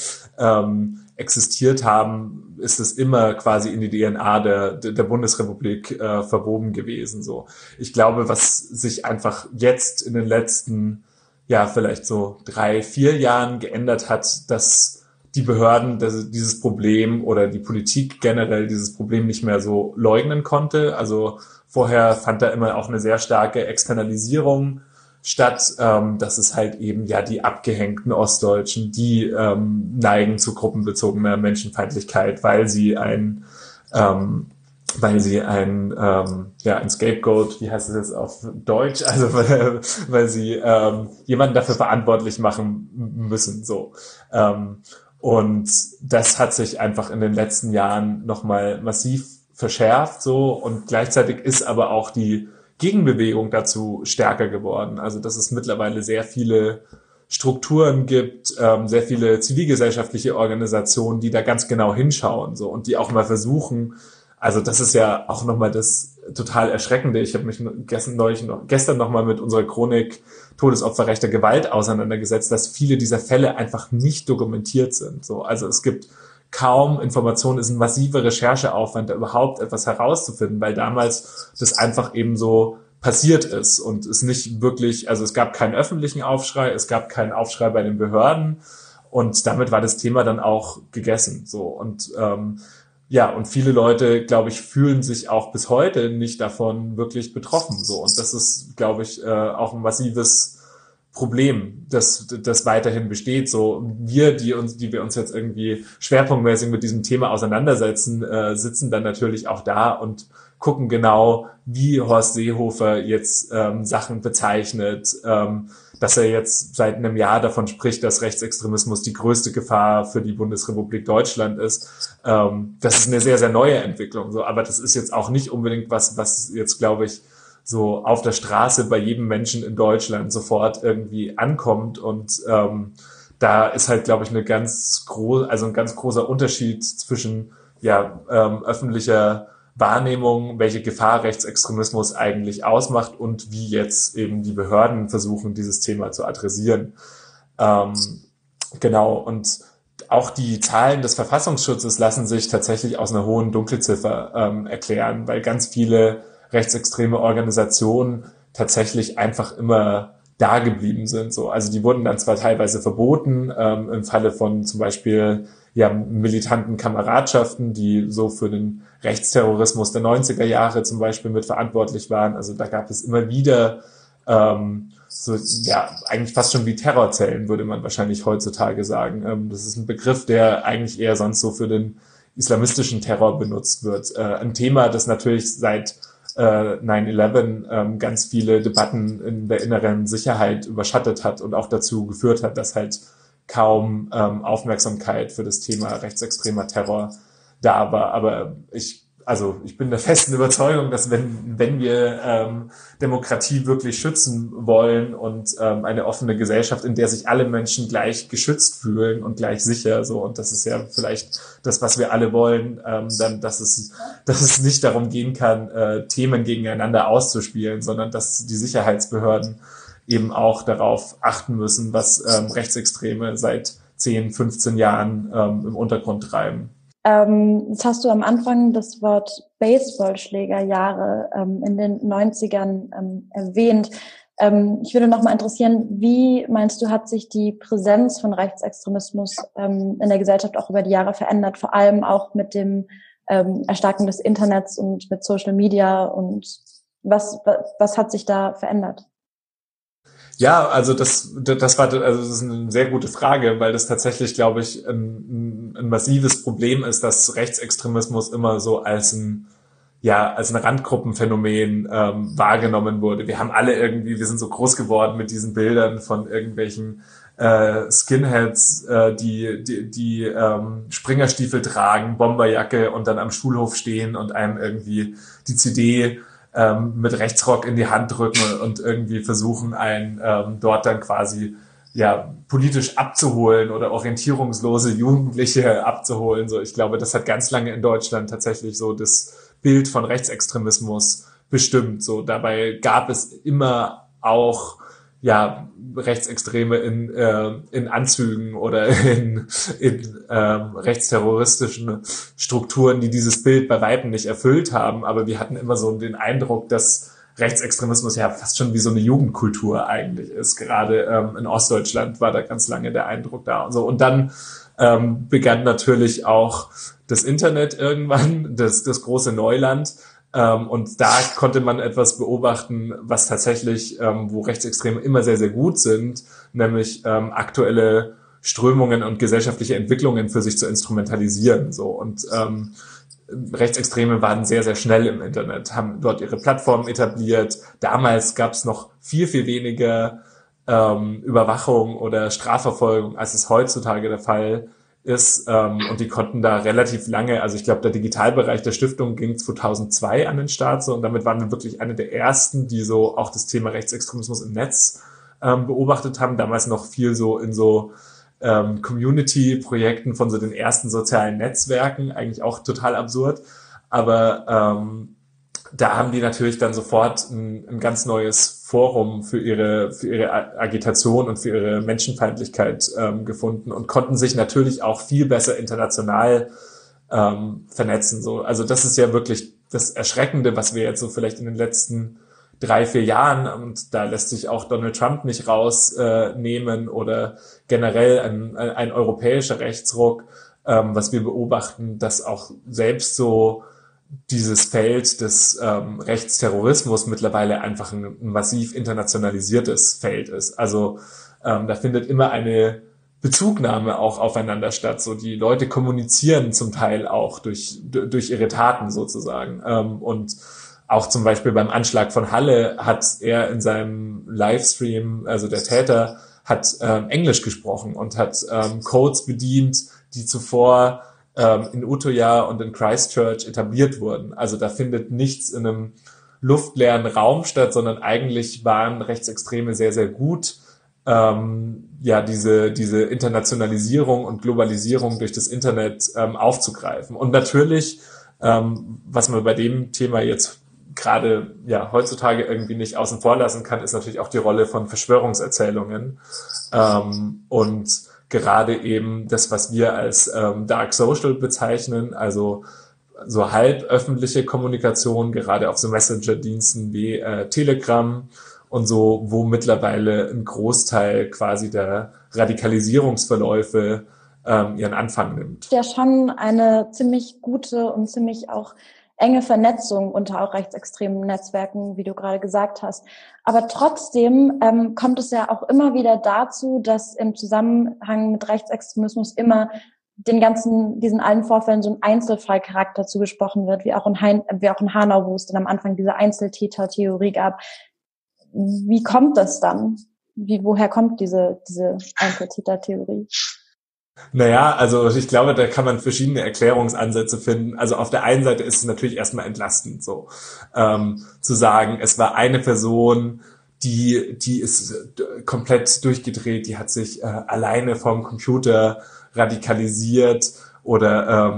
existiert haben, ist es immer quasi in die DNA der Bundesrepublik verwoben gewesen. So, ich glaube, was sich einfach jetzt in den letzten, ja, vielleicht so 3-4 Jahren geändert hat, dass die Behörden dieses Problem oder die Politik generell dieses Problem nicht mehr so leugnen konnte. Also vorher fand da immer auch eine sehr starke Externalisierung statt, dass es halt eben ja die abgehängten Ostdeutschen, die neigen zu gruppenbezogener Menschenfeindlichkeit, weil sie ein Scapegoat, wie heißt es jetzt auf Deutsch, also weil sie jemanden dafür verantwortlich machen müssen, so. Und das hat sich einfach in den letzten Jahren nochmal massiv verschärft, so. Und gleichzeitig ist aber auch die Gegenbewegung dazu stärker geworden. Also, dass es mittlerweile sehr viele Strukturen gibt, sehr viele zivilgesellschaftliche Organisationen, die da ganz genau hinschauen, so. Und die auch mal versuchen. Also, das ist ja auch nochmal das total Erschreckende. Ich habe mich gestern nochmal mit unserer Chronik Todesopfer rechter Gewalt auseinandergesetzt, dass viele dieser Fälle einfach nicht dokumentiert sind. So, also es gibt kaum Informationen, es ist ein massiver Rechercheaufwand, da überhaupt etwas herauszufinden, weil damals das einfach eben so passiert ist und es nicht wirklich, also es gab keinen öffentlichen Aufschrei, es gab keinen Aufschrei bei den Behörden und damit war das Thema dann auch gegessen. So, und ja, und viele Leute, glaube ich, fühlen sich auch bis heute nicht davon wirklich betroffen, so. Und das ist, glaube ich, auch ein massives Problem, das weiterhin besteht, so. Wir, die wir uns jetzt irgendwie schwerpunktmäßig mit diesem Thema auseinandersetzen, sitzen dann natürlich auch da und gucken genau, wie Horst Seehofer jetzt Sachen bezeichnet, dass er jetzt seit einem Jahr davon spricht, dass Rechtsextremismus die größte Gefahr für die Bundesrepublik Deutschland ist. Das ist eine sehr, sehr neue Entwicklung. So, aber das ist jetzt auch nicht unbedingt was jetzt, glaube ich, so auf der Straße bei jedem Menschen in Deutschland sofort irgendwie ankommt. Und da ist halt, glaube ich, ein ganz großer Unterschied zwischen öffentlicher Wahrnehmung, welche Gefahr Rechtsextremismus eigentlich ausmacht und wie jetzt eben die Behörden versuchen, dieses Thema zu adressieren. Genau, und auch die Zahlen des Verfassungsschutzes lassen sich tatsächlich aus einer hohen Dunkelziffer erklären, weil ganz viele rechtsextreme Organisationen tatsächlich einfach immer da geblieben sind. So. Also die wurden dann zwar teilweise verboten, im Falle von zum Beispiel militanten Kameradschaften, die so für den Rechtsterrorismus der 90er Jahre zum Beispiel mit verantwortlich waren. Also da gab es immer wieder eigentlich fast schon wie Terrorzellen, würde man wahrscheinlich heutzutage sagen. Das ist ein Begriff, der eigentlich eher sonst so für den islamistischen Terror benutzt wird. Ein Thema, das natürlich seit 9/11 ganz viele Debatten in der inneren Sicherheit überschattet hat und auch dazu geführt hat, dass halt kaum Aufmerksamkeit für das Thema rechtsextremer Terror da war. Aber ich bin der festen Überzeugung, dass wenn wir Demokratie wirklich schützen wollen und eine offene Gesellschaft, in der sich alle Menschen gleich geschützt fühlen und gleich sicher, so, und das ist ja vielleicht das, was wir alle wollen, dann, dass es nicht darum gehen kann, Themen gegeneinander auszuspielen, sondern dass die Sicherheitsbehörden eben auch darauf achten müssen, was Rechtsextreme seit 10, 15 Jahren im Untergrund treiben. Jetzt hast du am Anfang das Wort Baseballschlägerjahre in den 90ern erwähnt. Ich würde noch mal interessieren, wie meinst du, hat sich die Präsenz von Rechtsextremismus in der Gesellschaft auch über die Jahre verändert, vor allem auch mit dem Erstarken des Internets und mit Social Media, und was hat sich da verändert? Ja, also das ist eine sehr gute Frage, weil das tatsächlich, glaube ich, ein massives Problem ist, dass Rechtsextremismus immer so als ein Randgruppenphänomen wahrgenommen wurde. Wir haben alle irgendwie, wir sind so groß geworden mit diesen Bildern von irgendwelchen Skinheads, die Springerstiefel tragen, Bomberjacke und dann am Schulhof stehen und einem irgendwie die CD mit Rechtsrock in die Hand drücken und irgendwie versuchen, einen dort dann quasi politisch abzuholen oder orientierungslose Jugendliche abzuholen. So, ich glaube, das hat ganz lange in Deutschland tatsächlich so das Bild von Rechtsextremismus bestimmt. So, dabei gab es immer auch Rechtsextreme in Anzügen oder in rechtsterroristischen Strukturen, die dieses Bild bei Weitem nicht erfüllt haben. Aber wir hatten immer so den Eindruck, dass Rechtsextremismus fast schon wie so eine Jugendkultur eigentlich ist. Gerade in Ostdeutschland war da ganz lange der Eindruck da. Und so. Und dann begann natürlich auch das Internet irgendwann, das große Neuland. Und da konnte man etwas beobachten, was tatsächlich, wo Rechtsextreme immer sehr, sehr gut sind, nämlich aktuelle Strömungen und gesellschaftliche Entwicklungen für sich zu instrumentalisieren. So. Und Rechtsextreme waren sehr, sehr schnell im Internet, haben dort ihre Plattformen etabliert. Damals gab es noch viel, viel weniger Überwachung oder Strafverfolgung, als es heutzutage der Fall ist, und die konnten da relativ lange, also ich glaube, der Digitalbereich der Stiftung ging 2002 an den Start, so, und damit waren wir wirklich eine der ersten, die so auch das Thema Rechtsextremismus im Netz beobachtet haben, damals noch viel so in so Community-Projekten von so den ersten sozialen Netzwerken, eigentlich auch total absurd, aber da haben die natürlich dann sofort ein ganz neues Forum für ihre Agitation und für ihre Menschenfeindlichkeit gefunden und konnten sich natürlich auch viel besser international vernetzen. So. Also das ist ja wirklich das Erschreckende, was wir jetzt so vielleicht in den letzten 3-4 Jahren, und da lässt sich auch Donald Trump nicht rausnehmen oder generell ein europäischer Rechtsruck, was wir beobachten, dass auch selbst so dieses Feld des Rechtsterrorismus mittlerweile einfach ein massiv internationalisiertes Feld ist. Also da findet immer eine Bezugnahme auch aufeinander statt. So, die Leute kommunizieren zum Teil auch durch ihre Taten sozusagen. Und auch zum Beispiel beim Anschlag von Halle hat er in seinem Livestream, also der Täter, hat Englisch gesprochen und hat Codes bedient, die zuvor in Utøya und in Christchurch etabliert wurden. Also da findet nichts in einem luftleeren Raum statt, sondern eigentlich waren Rechtsextreme sehr, sehr gut, diese Internationalisierung und Globalisierung durch das Internet aufzugreifen. Und natürlich Was man bei dem Thema jetzt gerade ja heutzutage irgendwie nicht außen vor lassen kann, ist natürlich auch die Rolle von Verschwörungserzählungen und gerade eben das, was wir als Dark Social bezeichnen, also so halb öffentliche Kommunikation, gerade auf so Messenger-Diensten wie Telegram und so, wo mittlerweile ein Großteil quasi der Radikalisierungsverläufe ihren Anfang nimmt. Ja, schon eine ziemlich gute und ziemlich auch enge Vernetzung unter auch rechtsextremen Netzwerken, wie du gerade gesagt hast. Aber trotzdem kommt es ja auch immer wieder dazu, dass im Zusammenhang mit Rechtsextremismus immer den ganzen, diesen allen Vorfällen so ein Einzelfallcharakter zugesprochen wird, wie auch in Hanau, wo es dann am Anfang diese Einzeltäter-Theorie gab. Wie kommt das dann? Woher kommt diese Einzeltäter-Theorie? Naja, also ich glaube, da kann man verschiedene Erklärungsansätze finden. Also auf der einen Seite ist es natürlich erstmal entlastend, so zu sagen, es war eine Person, die ist komplett durchgedreht, die hat sich alleine vom Computer radikalisiert oder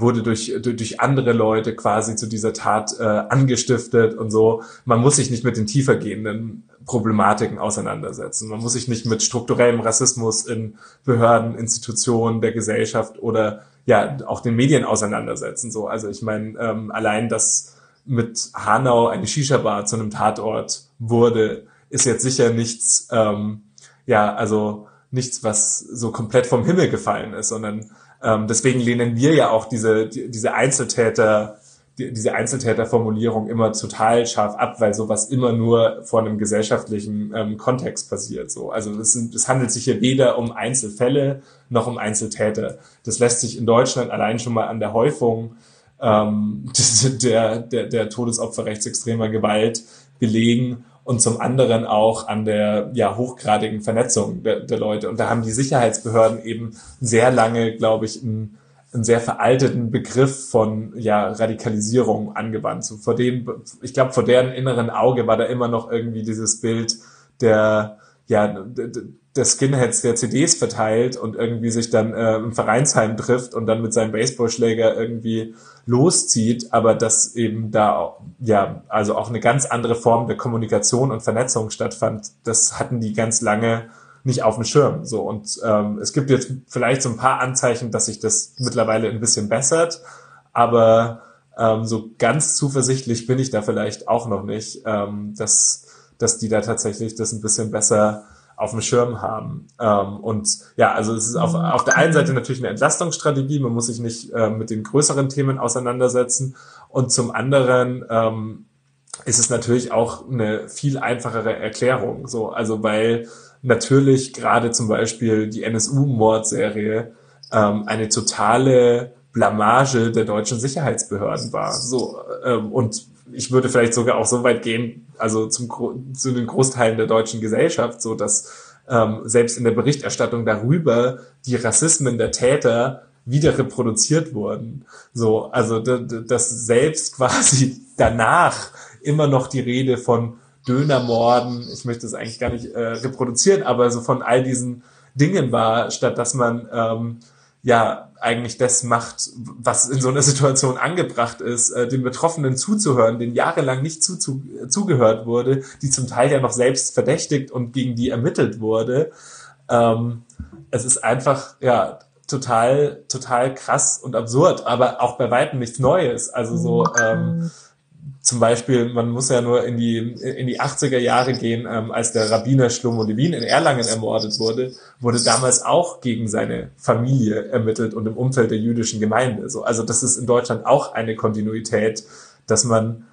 wurde durch andere Leute quasi zu dieser Tat angestiftet und so. Man muss sich nicht mit den tiefergehenden Problematiken auseinandersetzen. Man muss sich nicht mit strukturellem Rassismus in Behörden, Institutionen, der Gesellschaft oder ja auch den Medien auseinandersetzen. So, also ich meine, allein, dass mit Hanau eine Shisha-Bar zu einem Tatort wurde, ist jetzt sicher nichts, nichts, was so komplett vom Himmel gefallen ist, sondern deswegen lehnen wir ja auch diese Einzeltäterformulierung immer total scharf ab, weil sowas immer nur vor einem gesellschaftlichen Kontext passiert. So. Also es handelt sich hier weder um Einzelfälle noch um Einzeltäter. Das lässt sich in Deutschland allein schon mal an der Häufung der Todesopfer rechtsextremer Gewalt belegen und zum anderen auch an der hochgradigen Vernetzung der Leute. Und da haben die Sicherheitsbehörden eben sehr lange, glaube ich, einen sehr veralteten Begriff von Radikalisierung angewandt. So vor deren inneren Auge war da immer noch irgendwie dieses Bild der Skinheads, der CDs verteilt und irgendwie sich dann im Vereinsheim trifft und dann mit seinem Baseballschläger irgendwie loszieht, aber dass eben da auch eine ganz andere Form der Kommunikation und Vernetzung stattfand, das hatten die ganz lange nicht auf dem Schirm. So, und es gibt jetzt vielleicht so ein paar Anzeichen, dass sich das mittlerweile ein bisschen bessert, aber so ganz zuversichtlich bin ich da vielleicht auch noch nicht, dass die da tatsächlich das ein bisschen besser auf dem Schirm haben. Es ist auf der einen Seite natürlich eine Entlastungsstrategie, man muss sich nicht mit den größeren Themen auseinandersetzen, und zum anderen ist es natürlich auch eine viel einfachere Erklärung. So, also weil natürlich gerade zum Beispiel die NSU-Mordserie eine totale Blamage der deutschen Sicherheitsbehörden war. So, und ich würde vielleicht sogar auch so weit gehen, also zu den Großteilen der deutschen Gesellschaft, so dass selbst in der Berichterstattung darüber die Rassismen der Täter wieder reproduziert wurden. So, also dass selbst quasi danach immer noch die Rede von Dönermorden, ich möchte das eigentlich gar nicht reproduzieren, aber so von all diesen Dingen war, statt dass man eigentlich das macht, was in so einer Situation angebracht ist, den Betroffenen zuzuhören, denen jahrelang nicht zugehört wurde, die zum Teil ja noch selbst verdächtigt und gegen die ermittelt wurde. Es ist einfach total krass und absurd, aber auch bei weitem nichts Neues. Also so zum Beispiel, man muss ja nur in die 80er Jahre gehen, als der Rabbiner Shlomo Levin in Erlangen ermordet wurde damals auch gegen seine Familie ermittelt und im Umfeld der jüdischen Gemeinde. So, also das ist in Deutschland auch eine Kontinuität, dass man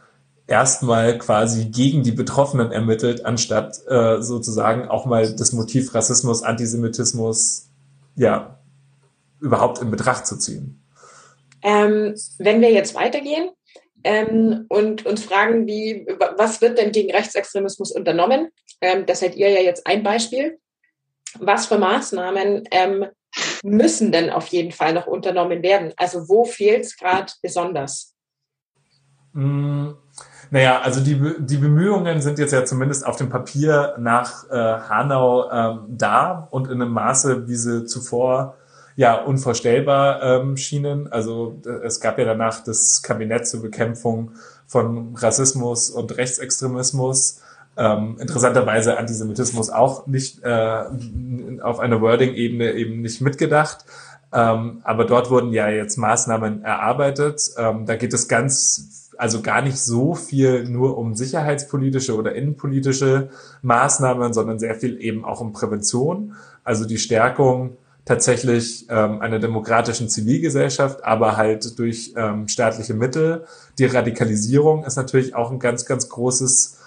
erstmal quasi gegen die Betroffenen ermittelt, anstatt sozusagen auch mal das Motiv Rassismus, Antisemitismus überhaupt in Betracht zu ziehen. Wenn wir jetzt weitergehen, und uns fragen, was wird denn gegen Rechtsextremismus unternommen? Das seid ihr ja jetzt ein Beispiel. Was für Maßnahmen müssen denn auf jeden Fall noch unternommen werden? Also wo fehlt es gerade besonders? Also die Bemühungen sind jetzt ja zumindest auf dem Papier nach Hanau da und in einem Maße, wie sie zuvor ja, unvorstellbar schienen. Also es gab ja danach das Kabinett zur Bekämpfung von Rassismus und Rechtsextremismus. Interessanterweise Antisemitismus auch nicht auf einer Wording-Ebene eben nicht mitgedacht. Aber dort wurden ja jetzt Maßnahmen erarbeitet. Da geht es also gar nicht so viel nur um sicherheitspolitische oder innenpolitische Maßnahmen, sondern sehr viel eben auch um Prävention. Also die Stärkung tatsächlich einer demokratischen Zivilgesellschaft, aber halt durch staatliche Mittel. Die Radikalisierung ist natürlich auch ein ganz, ganz großes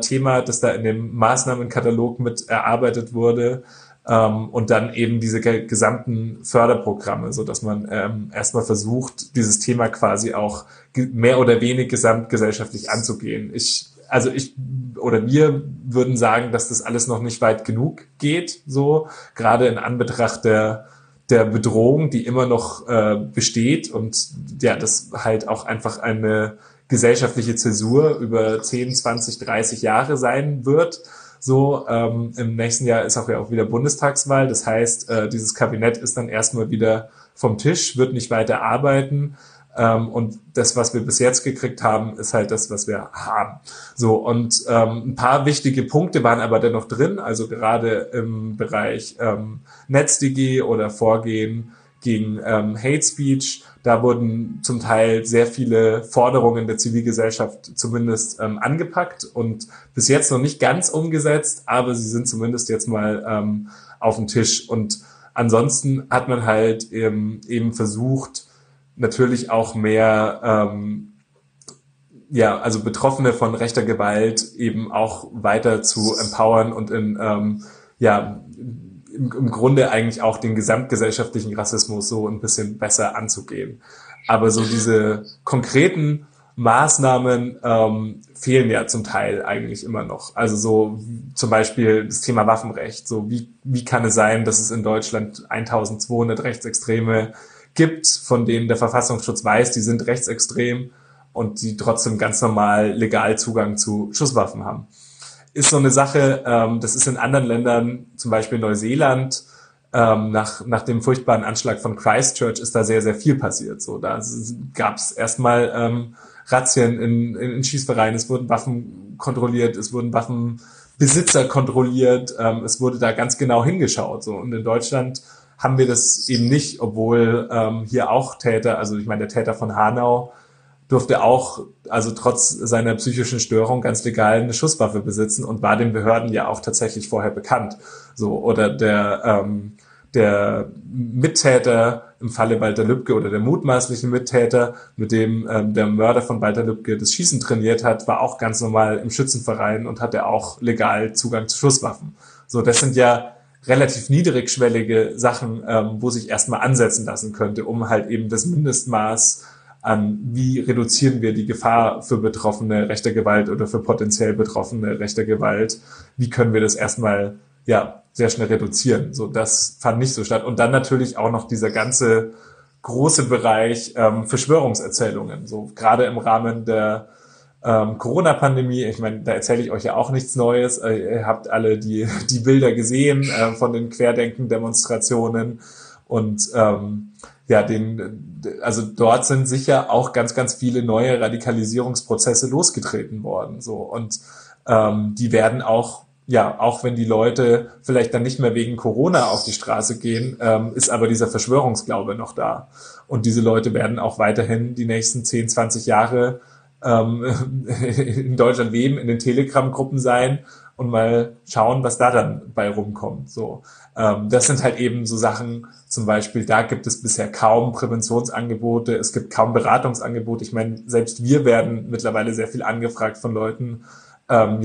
Thema, das da in dem Maßnahmenkatalog mit erarbeitet wurde. Und dann eben diese gesamten Förderprogramme, so dass man erstmal versucht, dieses Thema quasi auch mehr oder weniger gesamtgesellschaftlich anzugehen. Wir würden sagen, dass das alles noch nicht weit genug geht, so gerade in Anbetracht der Bedrohung, die immer noch besteht, und ja, das halt auch einfach eine gesellschaftliche Zäsur über 10, 20, 30 Jahre sein wird. So, im nächsten Jahr ist auch wieder Bundestagswahl. Das heißt, dieses Kabinett ist dann erstmal wieder vom Tisch, wird nicht weiter arbeiten. Und das, was wir bis jetzt gekriegt haben, ist halt das, was wir haben. So, und ein paar wichtige Punkte waren aber dennoch drin. Also gerade im Bereich NetzDG oder Vorgehen gegen Hate Speech. Da wurden zum Teil sehr viele Forderungen der Zivilgesellschaft zumindest angepackt und bis jetzt noch nicht ganz umgesetzt, aber sie sind zumindest jetzt mal auf dem Tisch. Und ansonsten hat man halt eben versucht, natürlich auch mehr Betroffene von rechter Gewalt eben auch weiter zu empowern und im Grunde eigentlich auch den gesamtgesellschaftlichen Rassismus so ein bisschen besser anzugehen. Aber so diese konkreten Maßnahmen fehlen ja zum Teil eigentlich immer noch. Also so zum Beispiel das Thema Waffenrecht. So wie kann es sein, dass es in Deutschland 1200 Rechtsextreme gibt, von denen der Verfassungsschutz weiß, die sind rechtsextrem und die trotzdem ganz normal legal Zugang zu Schusswaffen haben? Ist so eine Sache, das ist in anderen Ländern, zum Beispiel Neuseeland, nach dem furchtbaren Anschlag von Christchurch ist da sehr, sehr viel passiert. So, da gab es erstmal Razzien in Schießvereinen, es wurden Waffen kontrolliert, es wurden Waffenbesitzer kontrolliert, es wurde da ganz genau hingeschaut. So. Und in Deutschland haben wir das eben nicht, obwohl hier auch Täter, also ich meine der Täter von Hanau, durfte auch, also trotz seiner psychischen Störung, ganz legal eine Schusswaffe besitzen und war den Behörden ja auch tatsächlich vorher bekannt. So, oder der Mittäter im Falle Walter Lübcke oder der mutmaßliche Mittäter, mit dem der Mörder von Walter Lübcke das Schießen trainiert hat, war auch ganz normal im Schützenverein und hatte auch legal Zugang zu Schusswaffen. So, das sind ja relativ niedrigschwellige Sachen, wo sich erstmal ansetzen lassen könnte, um halt eben das Mindestmaß an, wie reduzieren wir die Gefahr für Betroffene rechter Gewalt oder für potenziell Betroffene rechter Gewalt, wie können wir das erstmal sehr schnell reduzieren. So, das fand nicht so statt. Und dann natürlich auch noch dieser ganze große Bereich Verschwörungserzählungen, so gerade im Rahmen der Corona-Pandemie. Ich meine, da erzähle ich euch ja auch nichts Neues. Ihr habt alle die Bilder gesehen von den Querdenken-Demonstrationen und dort sind sicher auch ganz, ganz viele neue Radikalisierungsprozesse losgetreten worden. So, und die werden auch wenn die Leute vielleicht dann nicht mehr wegen Corona auf die Straße gehen, ist aber dieser Verschwörungsglaube noch da. Und diese Leute werden auch weiterhin die nächsten 10, 20 Jahre in Deutschland leben, in den Telegram-Gruppen sein und mal schauen, was da dann bei rumkommt. So, das sind halt eben so Sachen, zum Beispiel, da gibt es bisher kaum Präventionsangebote, es gibt kaum Beratungsangebote. Ich meine, selbst wir werden mittlerweile sehr viel angefragt von Leuten. Ich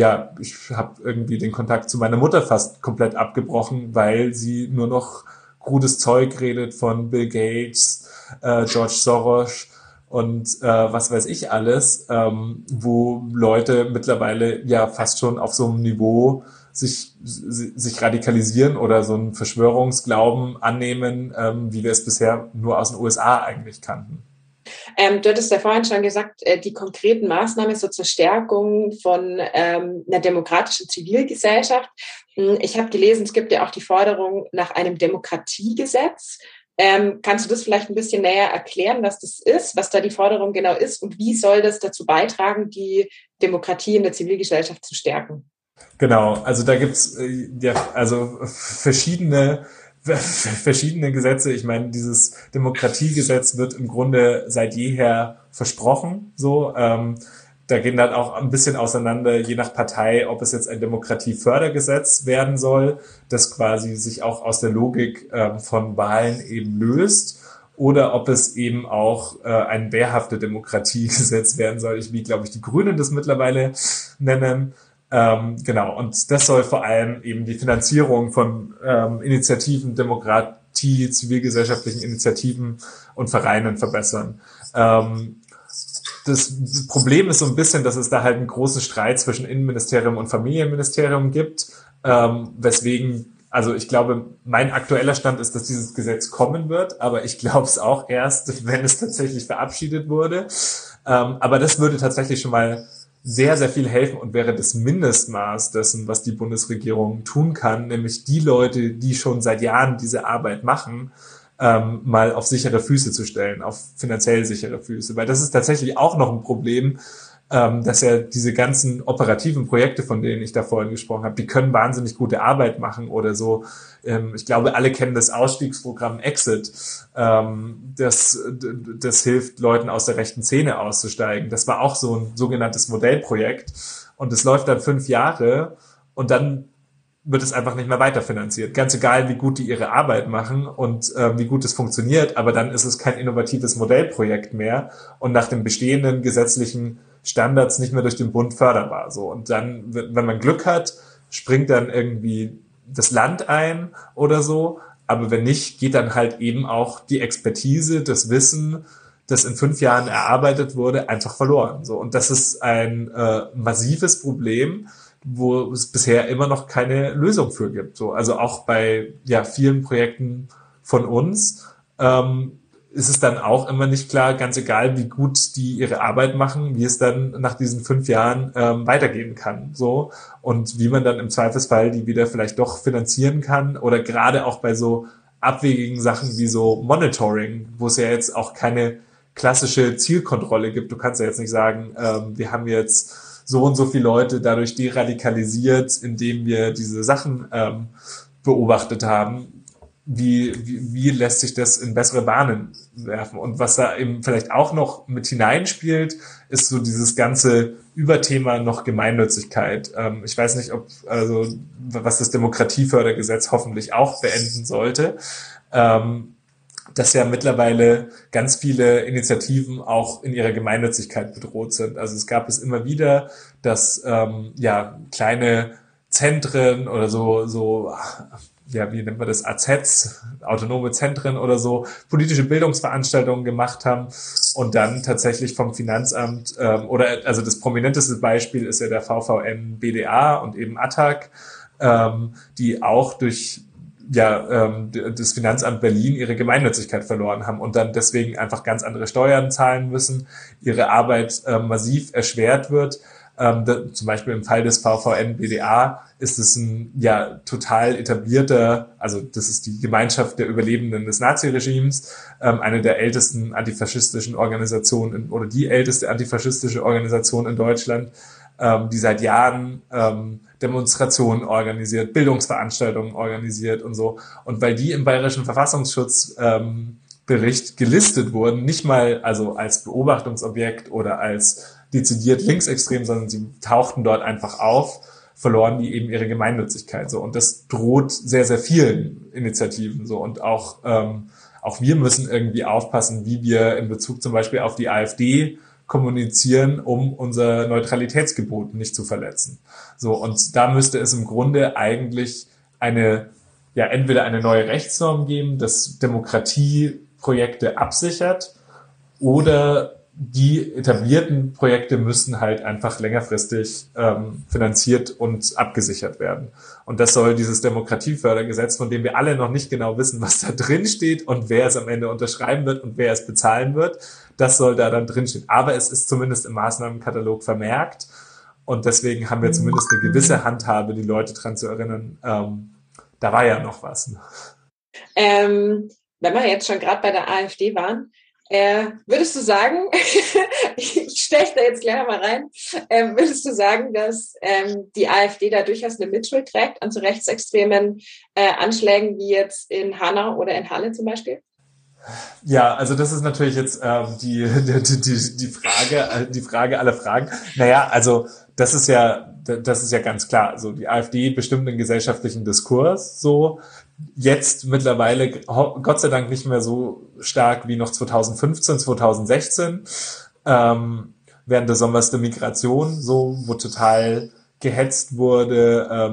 habe irgendwie den Kontakt zu meiner Mutter fast komplett abgebrochen, weil sie nur noch krudes Zeug redet von Bill Gates, George Soros, und was weiß ich alles, wo Leute mittlerweile ja fast schon auf so einem Niveau sich radikalisieren oder so einen Verschwörungsglauben annehmen, wie wir es bisher nur aus den USA eigentlich kannten. Du hattest ja vorhin schon gesagt, die konkreten Maßnahmen so zur Stärkung von einer demokratischen Zivilgesellschaft. Ich habe gelesen, es gibt ja auch die Forderung nach einem Demokratiegesetz, Kannst du das vielleicht ein bisschen näher erklären, was das ist, was da die Forderung genau ist und wie soll das dazu beitragen, die Demokratie in der Zivilgesellschaft zu stärken? Genau, also da gibt's verschiedene Gesetze. Ich meine, dieses Demokratiegesetz wird im Grunde seit jeher versprochen. So, da gehen dann auch ein bisschen auseinander, je nach Partei, ob es jetzt ein Demokratiefördergesetz werden soll, das quasi sich auch aus der Logik von Wahlen eben löst, oder ob es eben auch ein wehrhafte Demokratiegesetz werden soll, wie, glaube ich, die Grünen das mittlerweile nennen. Genau, und das soll vor allem eben die Finanzierung von Initiativen, Demokratie, zivilgesellschaftlichen Initiativen und Vereinen verbessern. Das Problem ist so ein bisschen, dass es da halt einen großen Streit zwischen Innenministerium und Familienministerium gibt, weswegen, also ich glaube, mein aktueller Stand ist, dass dieses Gesetz kommen wird, aber ich glaube es auch erst, wenn es tatsächlich verabschiedet wurde. Aber das würde tatsächlich schon mal sehr, sehr viel helfen und wäre das Mindestmaß dessen, was die Bundesregierung tun kann, nämlich die Leute, die schon seit Jahren diese Arbeit machen, mal auf sichere Füße zu stellen, auf finanziell sichere Füße. Weil das ist tatsächlich auch noch ein Problem, dass ja diese ganzen operativen Projekte, von denen ich da vorhin gesprochen habe, die können wahnsinnig gute Arbeit machen oder so. Ich glaube, alle kennen das Ausstiegsprogramm Exit. Das hilft Leuten aus der rechten Szene auszusteigen. Das war auch so ein sogenanntes Modellprojekt. Und es läuft dann 5 Jahre und dann wird es einfach nicht mehr weiterfinanziert. Ganz egal, wie gut die ihre Arbeit machen und wie gut es funktioniert, aber dann ist es kein innovatives Modellprojekt mehr und nach den bestehenden gesetzlichen Standards nicht mehr durch den Bund förderbar. So. Und dann, wenn man Glück hat, springt dann irgendwie das Land ein oder so, aber wenn nicht, geht dann halt eben auch die Expertise, das Wissen, das in 5 Jahren erarbeitet wurde, einfach verloren. So. Und das ist ein massives Problem, wo es bisher immer noch keine Lösung für gibt. So, also auch bei vielen Projekten von uns ist es dann auch immer nicht klar, ganz egal, wie gut die ihre Arbeit machen, wie es dann nach diesen 5 Jahren weitergehen kann. So, und wie man dann im Zweifelsfall die wieder vielleicht doch finanzieren kann oder gerade auch bei so abwegigen Sachen wie so Monitoring, wo es ja jetzt auch keine klassische Zielkontrolle gibt. Du kannst ja jetzt nicht sagen, wir haben jetzt so und so viele Leute dadurch deradikalisiert, indem wir diese Sachen beobachtet haben. Wie lässt sich das in bessere Bahnen werfen? Und was da eben vielleicht auch noch mit hineinspielt, ist so dieses ganze Überthema noch Gemeinnützigkeit. Ich weiß nicht, was das Demokratiefördergesetz hoffentlich auch beenden sollte, dass ja mittlerweile ganz viele Initiativen auch in ihrer Gemeinnützigkeit bedroht sind. Also es gab es immer wieder, dass kleine Zentren oder wie nennt man das, AZs, autonome Zentren oder so, politische Bildungsveranstaltungen gemacht haben und dann tatsächlich vom Finanzamt das prominenteste Beispiel ist ja der VVN-BDA und eben ATTAC, die auch durch das Finanzamt Berlin ihre Gemeinnützigkeit verloren haben und dann deswegen einfach ganz andere Steuern zahlen müssen, ihre Arbeit massiv erschwert wird. Zum Beispiel im Fall des VVN-BDA ist es ein total etablierter, also das ist die Gemeinschaft der Überlebenden des Naziregimes, eine der ältesten antifaschistischen Organisationen oder die älteste antifaschistische Organisation in Deutschland, die seit Jahren Demonstrationen organisiert, Bildungsveranstaltungen organisiert und so. Und weil die im bayerischen Verfassungsschutzbericht gelistet wurden, nicht mal also als Beobachtungsobjekt oder als dezidiert linksextrem, sondern sie tauchten dort einfach auf, verloren die eben ihre Gemeinnützigkeit. So. Und das droht sehr, sehr vielen Initiativen. So. Und auch wir müssen irgendwie aufpassen, wie wir in Bezug zum Beispiel auf die AfD kommunizieren, um unser Neutralitätsgebot nicht zu verletzen. So, und da müsste es im Grunde eigentlich entweder eine neue Rechtsnorm geben, das Demokratieprojekte absichert, oder die etablierten Projekte müssen halt einfach längerfristig finanziert und abgesichert werden. Und das soll dieses Demokratiefördergesetz, von dem wir alle noch nicht genau wissen, was da drin steht und wer es am Ende unterschreiben wird und wer es bezahlen wird, das soll da dann drinstehen. Aber es ist zumindest im Maßnahmenkatalog vermerkt. Und deswegen haben wir zumindest eine gewisse Handhabe, die Leute dran zu erinnern, da war ja noch was. wenn wir jetzt schon gerade bei der AfD waren, würdest du sagen, ich stelle da jetzt gleich mal rein, würdest du sagen, dass die AfD da durchaus eine Mitschuld trägt an so rechtsextremen Anschlägen wie jetzt in Hanau oder in Halle zum Beispiel? Ja, also das ist natürlich jetzt die Frage aller Fragen. Naja, also das ist ja ganz klar. Also die AfD bestimmt den gesellschaftlichen Diskurs so. Jetzt mittlerweile Gott sei Dank nicht mehr so stark wie noch 2015, 2016, während der Sommers der Migration, so, wo total gehetzt wurde,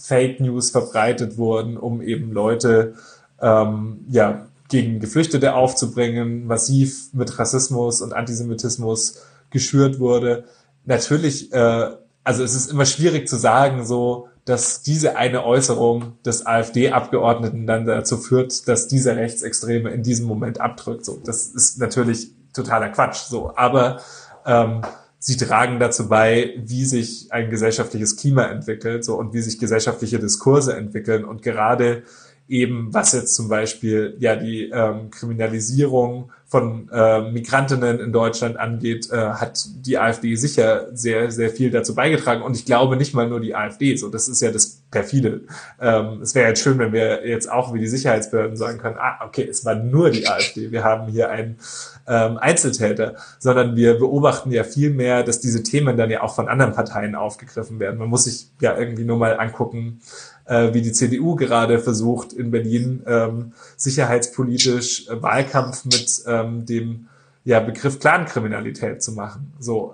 Fake News verbreitet wurden, um eben Leute gegen Geflüchtete aufzubringen, massiv mit Rassismus und Antisemitismus geschürt wurde. Natürlich, also es ist immer schwierig zu sagen, so, dass diese eine Äußerung des AfD-Abgeordneten dann dazu führt, dass dieser Rechtsextreme in diesem Moment abdrückt. So, das ist natürlich totaler Quatsch. So, aber sie tragen dazu bei, wie sich ein gesellschaftliches Klima entwickelt, so, und wie sich gesellschaftliche Diskurse entwickeln. Und gerade eben, was jetzt zum Beispiel ja die Kriminalisierung von Migrantinnen in Deutschland angeht, hat die AfD sicher sehr, sehr viel dazu beigetragen. Und ich glaube nicht mal nur die AfD. So, das ist ja das Perfide. Es wäre jetzt schön, wenn wir jetzt auch wie die Sicherheitsbehörden sagen können, okay, es war nur die AfD. Wir haben hier einen Einzeltäter. Sondern wir beobachten ja viel mehr, dass diese Themen dann ja auch von anderen Parteien aufgegriffen werden. Man muss sich ja irgendwie nur mal angucken, wie die CDU gerade versucht, in Berlin sicherheitspolitisch Wahlkampf mit dem Begriff Clankriminalität zu machen. So,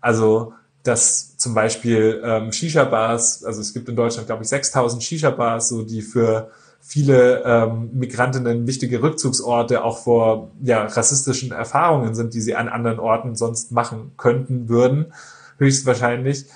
also dass zum Beispiel Shisha-Bars, also es gibt in Deutschland, glaube ich, 6.000 Shisha-Bars, so, die für viele Migrantinnen wichtige Rückzugsorte auch vor rassistischen Erfahrungen sind, die sie an anderen Orten sonst machen könnten, würden, höchstwahrscheinlich,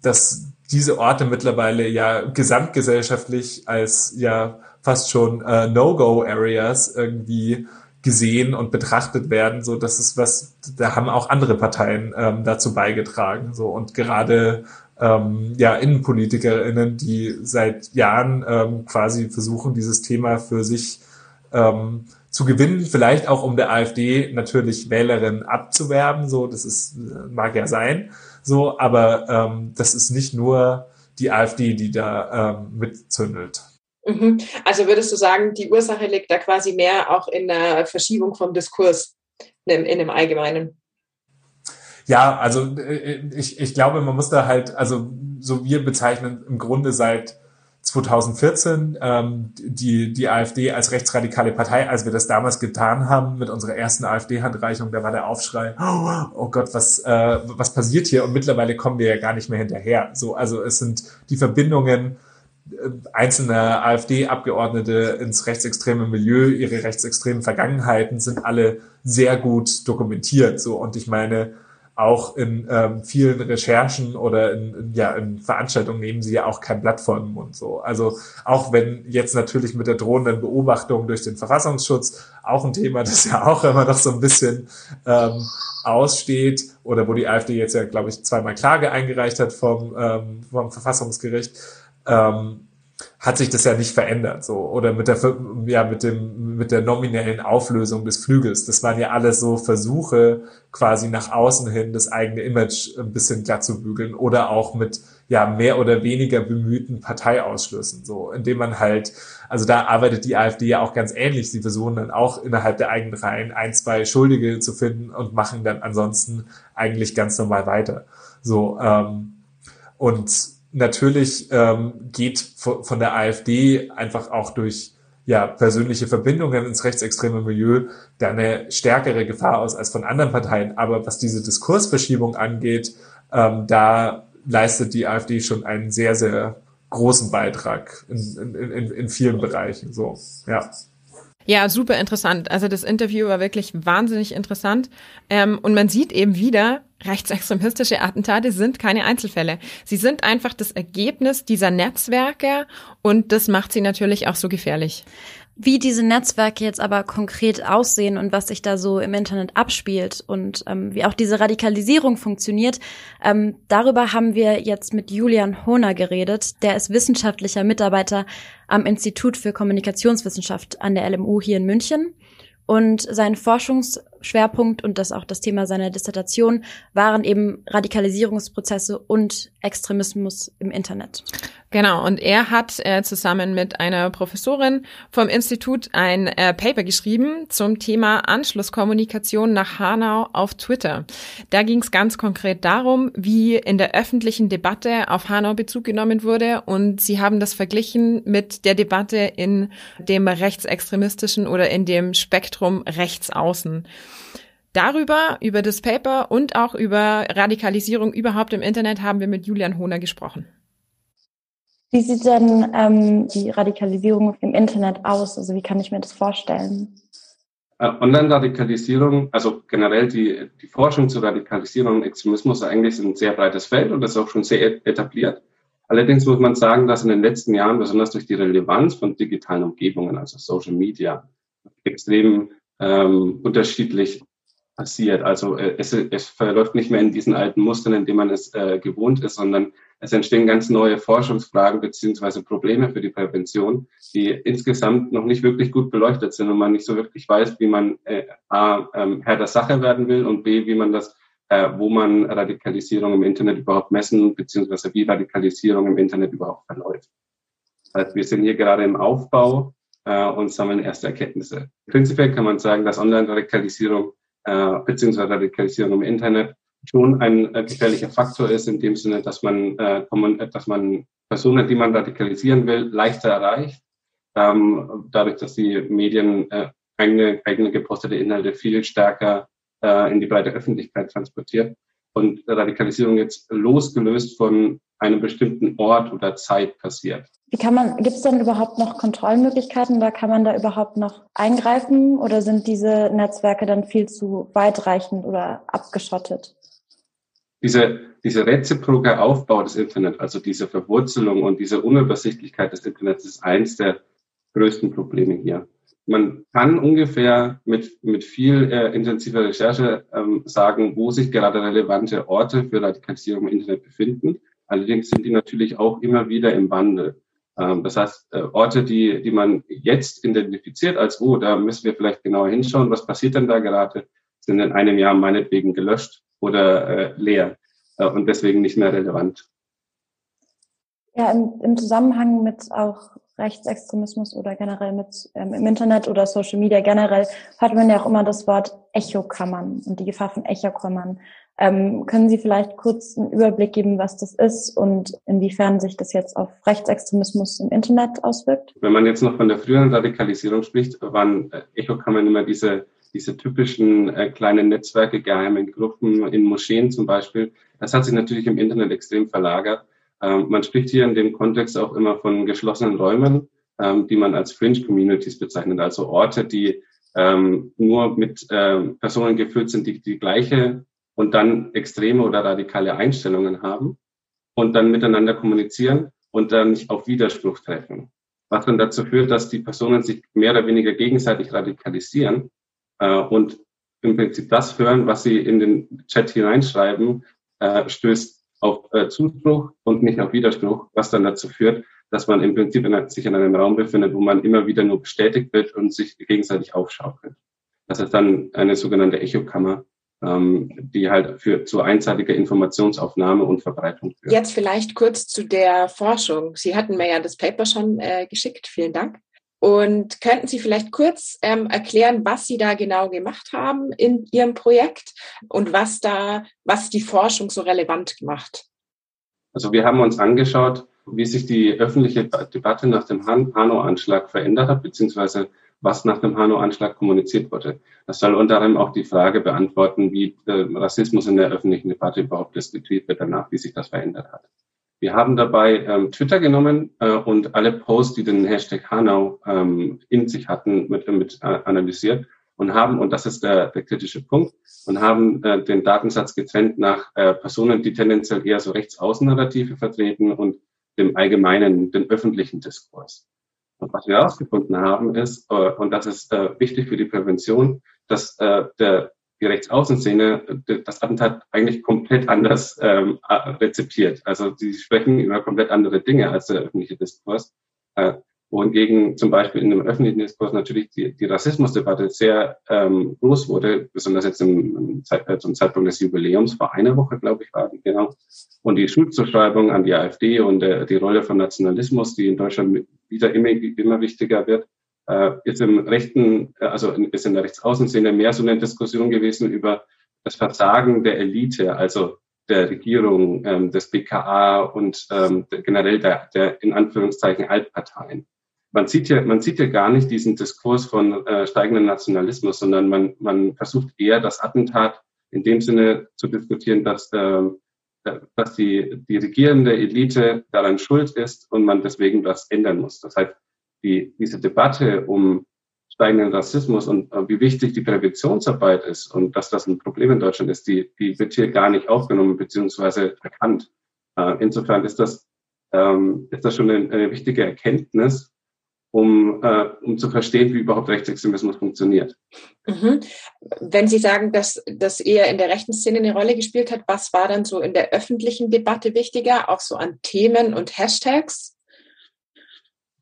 dass diese Orte mittlerweile ja gesamtgesellschaftlich als ja fast schon No-Go-Areas irgendwie gesehen und betrachtet werden. So, das ist was, da haben auch andere Parteien dazu beigetragen. So, und gerade InnenpolitikerInnen, die seit Jahren quasi versuchen, dieses Thema für sich zu gewinnen, vielleicht auch um der AfD natürlich Wählerinnen abzuwerben. So, das ist, mag ja sein. So, aber das ist nicht nur die AfD, die da mitzündelt. Mhm. Also würdest du sagen, die Ursache liegt da quasi mehr auch in der Verschiebung vom Diskurs in dem Allgemeinen? Ja, also ich glaube, man muss da halt, also so, wir bezeichnen im Grunde seit 2014 die AfD als rechtsradikale Partei. Als wir das damals getan haben mit unserer ersten AfD-Handreichung, da war der Aufschrei, oh Gott, was passiert hier? Und mittlerweile kommen wir ja gar nicht mehr hinterher. So, also es sind die Verbindungen einzelner AfD-Abgeordnete ins rechtsextreme Milieu, ihre rechtsextremen Vergangenheiten sind alle sehr gut dokumentiert. So, und ich meine, auch in vielen Recherchen oder in Veranstaltungen nehmen sie ja auch kein Blatt vor den Mund. So. Also auch wenn jetzt natürlich mit der drohenden Beobachtung durch den Verfassungsschutz auch ein Thema, das ja auch immer noch so ein bisschen aussteht oder wo die AfD jetzt ja, glaube ich, zweimal Klage eingereicht hat vom Verfassungsgericht, hat sich das ja nicht verändert, so, oder mit der nominellen Auflösung des Flügels. Das waren ja alles so Versuche, quasi nach außen hin das eigene Image ein bisschen glatt zu bügeln, oder auch mit mehr oder weniger bemühten Parteiausschlüssen, so, indem man halt, also da arbeitet die AfD ja auch ganz ähnlich. Sie versuchen dann auch innerhalb der eigenen Reihen 1, 2 Schuldige zu finden und machen dann ansonsten eigentlich ganz normal weiter. So, und natürlich geht von der AfD einfach auch durch persönliche Verbindungen ins rechtsextreme Milieu da eine stärkere Gefahr aus als von anderen Parteien. Aber was diese Diskursverschiebung angeht, da leistet die AfD schon einen sehr, sehr großen Beitrag in vielen Bereichen. So, ja. Ja, super interessant. Also das Interview war wirklich wahnsinnig interessant. Und man sieht eben wieder, rechtsextremistische Attentate sind keine Einzelfälle. Sie sind einfach das Ergebnis dieser Netzwerke und das macht sie natürlich auch so gefährlich. Wie diese Netzwerke jetzt aber konkret aussehen und was sich da so im Internet abspielt und wie auch diese Radikalisierung funktioniert, darüber haben wir jetzt mit Julian Hohner geredet. Der ist wissenschaftlicher Mitarbeiter am Institut für Kommunikationswissenschaft an der LMU hier in München. Und sein Forschungsschwerpunkt und das auch das Thema seiner Dissertation waren eben Radikalisierungsprozesse und Extremismus im Internet. Genau, und er hat zusammen mit einer Professorin vom Institut ein Paper geschrieben zum Thema Anschlusskommunikation nach Hanau auf Twitter. Da ging es ganz konkret darum, wie in der öffentlichen Debatte auf Hanau Bezug genommen wurde, und sie haben das verglichen mit der Debatte in dem rechtsextremistischen oder in dem Spektrum rechtsaußen. Darüber, über das Paper und auch über Radikalisierung überhaupt im Internet haben wir mit Julian Hohner gesprochen. Wie sieht denn die Radikalisierung im Internet aus? Also wie kann ich mir das vorstellen? Online-Radikalisierung, also generell die Forschung zur Radikalisierung und Extremismus, eigentlich ist ein sehr breites Feld und ist auch schon sehr etabliert. Allerdings muss man sagen, dass in den letzten Jahren, besonders durch die Relevanz von digitalen Umgebungen, also Social Media, extrem unterschiedlich passiert. Also es verläuft nicht mehr in diesen alten Mustern, in denen man es gewohnt ist, sondern es entstehen ganz neue Forschungsfragen bzw. Probleme für die Prävention, die insgesamt noch nicht wirklich gut beleuchtet sind und man nicht so wirklich weiß, wie man Herr der Sache werden will und b, wie man das, wo man Radikalisierung im Internet überhaupt messen bzw. wie Radikalisierung im Internet überhaupt verläuft. Also wir sind hier gerade im Aufbau und sammeln erste Erkenntnisse. Prinzipiell kann man sagen, dass Online-Radikalisierung beziehungsweise Radikalisierung im Internet schon ein gefährlicher Faktor ist, in dem Sinne, dass man Personen, die man radikalisieren will, leichter erreicht, dadurch, dass die Medien eigene gepostete Inhalte viel stärker in die breite Öffentlichkeit transportiert und Radikalisierung jetzt losgelöst von einem bestimmten Ort oder Zeit passiert. Gibt es denn überhaupt noch Kontrollmöglichkeiten? Da kann man da überhaupt noch eingreifen oder sind diese Netzwerke dann viel zu weitreichend oder abgeschottet? Dieser reziproke Aufbau des Internets, also diese Verwurzelung und diese Unübersichtlichkeit des Internets, ist eins der größten Probleme hier. Man kann ungefähr mit viel intensiver Recherche sagen, wo sich gerade relevante Orte für Radikalisierung im Internet befinden. Allerdings sind die natürlich auch immer wieder im Wandel. Das heißt, Orte, die man jetzt identifiziert als wo, da müssen wir vielleicht genauer hinschauen, was passiert denn da gerade, sind in einem Jahr meinetwegen gelöscht oder leer und deswegen nicht mehr relevant. Ja, im Zusammenhang mit auch Rechtsextremismus oder generell mit im Internet oder Social Media generell hört man ja auch immer das Wort Echokammern und die Gefahr von Echokammern. Können Sie vielleicht kurz einen Überblick geben, was das ist und inwiefern sich das jetzt auf Rechtsextremismus im Internet auswirkt? Wenn man jetzt noch von der früheren Radikalisierung spricht, waren Echokammern immer diese typischen kleinen Netzwerke, geheimen Gruppen in Moscheen zum Beispiel. Das hat sich natürlich im Internet extrem verlagert. Man spricht hier in dem Kontext auch immer von geschlossenen Räumen, die man als Fringe-Communities bezeichnet, also Orte, die nur mit Personen gefüllt sind, die die gleiche und dann extreme oder radikale Einstellungen haben und dann miteinander kommunizieren und dann nicht auf Widerspruch treffen. Was dann dazu führt, dass die Personen sich mehr oder weniger gegenseitig radikalisieren und im Prinzip das hören, was sie in den Chat hineinschreiben, stößt auf Zuspruch und nicht auf Widerspruch, was dann dazu führt, dass man im Prinzip sich in einem Raum befindet, wo man immer wieder nur bestätigt wird und sich gegenseitig aufschaukelt. Das ist dann eine sogenannte Echokammer, die halt zu einseitiger Informationsaufnahme und Verbreitung führt. Jetzt vielleicht kurz zu der Forschung. Sie hatten mir ja das Paper schon geschickt, vielen Dank. Und könnten Sie vielleicht kurz erklären, was Sie da genau gemacht haben in Ihrem Projekt und was die Forschung so relevant macht? Also wir haben uns angeschaut, wie sich die öffentliche Debatte nach dem Hanau-Anschlag verändert hat, beziehungsweise was nach dem Hanau-Anschlag kommuniziert wurde. Das soll unter anderem auch die Frage beantworten, wie Rassismus in der öffentlichen Debatte überhaupt diskutiert wird, danach, wie sich das verändert hat. Wir haben dabei Twitter genommen und alle Posts, die den Hashtag Hanau in sich hatten, mit analysiert und haben, und das ist der kritische Punkt, und haben den Datensatz getrennt nach Personen, die tendenziell eher so rechtsaußen Narrative vertreten und dem allgemeinen, dem öffentlichen Diskurs. Und was wir herausgefunden haben ist, und das ist wichtig für die Prävention, dass die Rechtsaußenszene das Attentat eigentlich komplett anders rezipiert. Also sie sprechen über komplett andere Dinge als der öffentliche Diskurs. Wohingegen zum Beispiel in dem öffentlichen Diskurs natürlich die Rassismusdebatte sehr groß wurde, besonders jetzt zum Zeitpunkt des Jubiläums, vor einer Woche, glaube ich, war die, genau. Und die Schuldzuschreibung an die AfD und die Rolle von Nationalismus, die in Deutschland wieder immer wichtiger wird, ist ist in der Rechtsaußenszene mehr so eine Diskussion gewesen über das Versagen der Elite, also der Regierung, des BKA und generell der in Anführungszeichen Altparteien. Man sieht ja gar nicht diesen Diskurs von steigendem Nationalismus, sondern man versucht eher das Attentat in dem Sinne zu diskutieren, dass die regierende Elite daran schuld ist und man deswegen was ändern muss. Das heißt, diese Debatte um steigenden Rassismus und wie wichtig die Präventionsarbeit ist und dass das ein Problem in Deutschland ist, die wird hier gar nicht aufgenommen bzw. erkannt. Insofern ist das schon eine wichtige Erkenntnis, um zu verstehen, wie überhaupt Rechtsextremismus funktioniert. Mhm. Wenn Sie sagen, dass das eher in der rechten Szene eine Rolle gespielt hat, was war dann so in der öffentlichen Debatte wichtiger, auch so an Themen und Hashtags?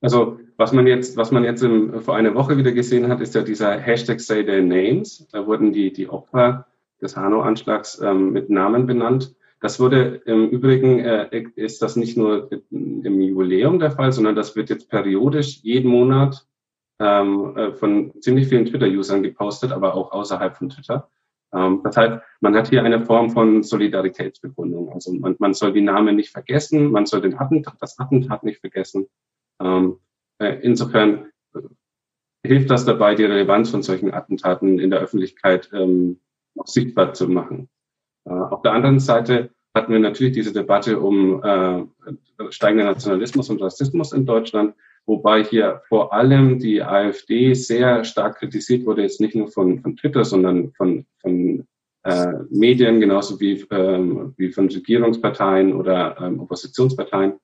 Also was man jetzt vor einer Woche wieder gesehen hat, ist ja dieser Hashtag Say Their Names. Da wurden die Opfer des Hanau-Anschlags mit Namen benannt. Das wurde im Übrigen, ist das nicht nur im Jubiläum der Fall, sondern das wird jetzt periodisch jeden Monat von ziemlich vielen Twitter-Usern gepostet, aber auch außerhalb von Twitter. Das heißt, man hat hier eine Form von Solidaritätsbekundung. Also man soll die Namen nicht vergessen, man soll das Attentat nicht vergessen. Insofern hilft das dabei, die Relevanz von solchen Attentaten in der Öffentlichkeit auch sichtbar zu machen. Auf der anderen Seite hatten wir natürlich diese Debatte um steigenden Nationalismus und Rassismus in Deutschland, wobei hier vor allem die AfD sehr stark kritisiert wurde, jetzt nicht nur von Twitter, sondern von Medien, genauso wie von Regierungsparteien oder Oppositionsparteien.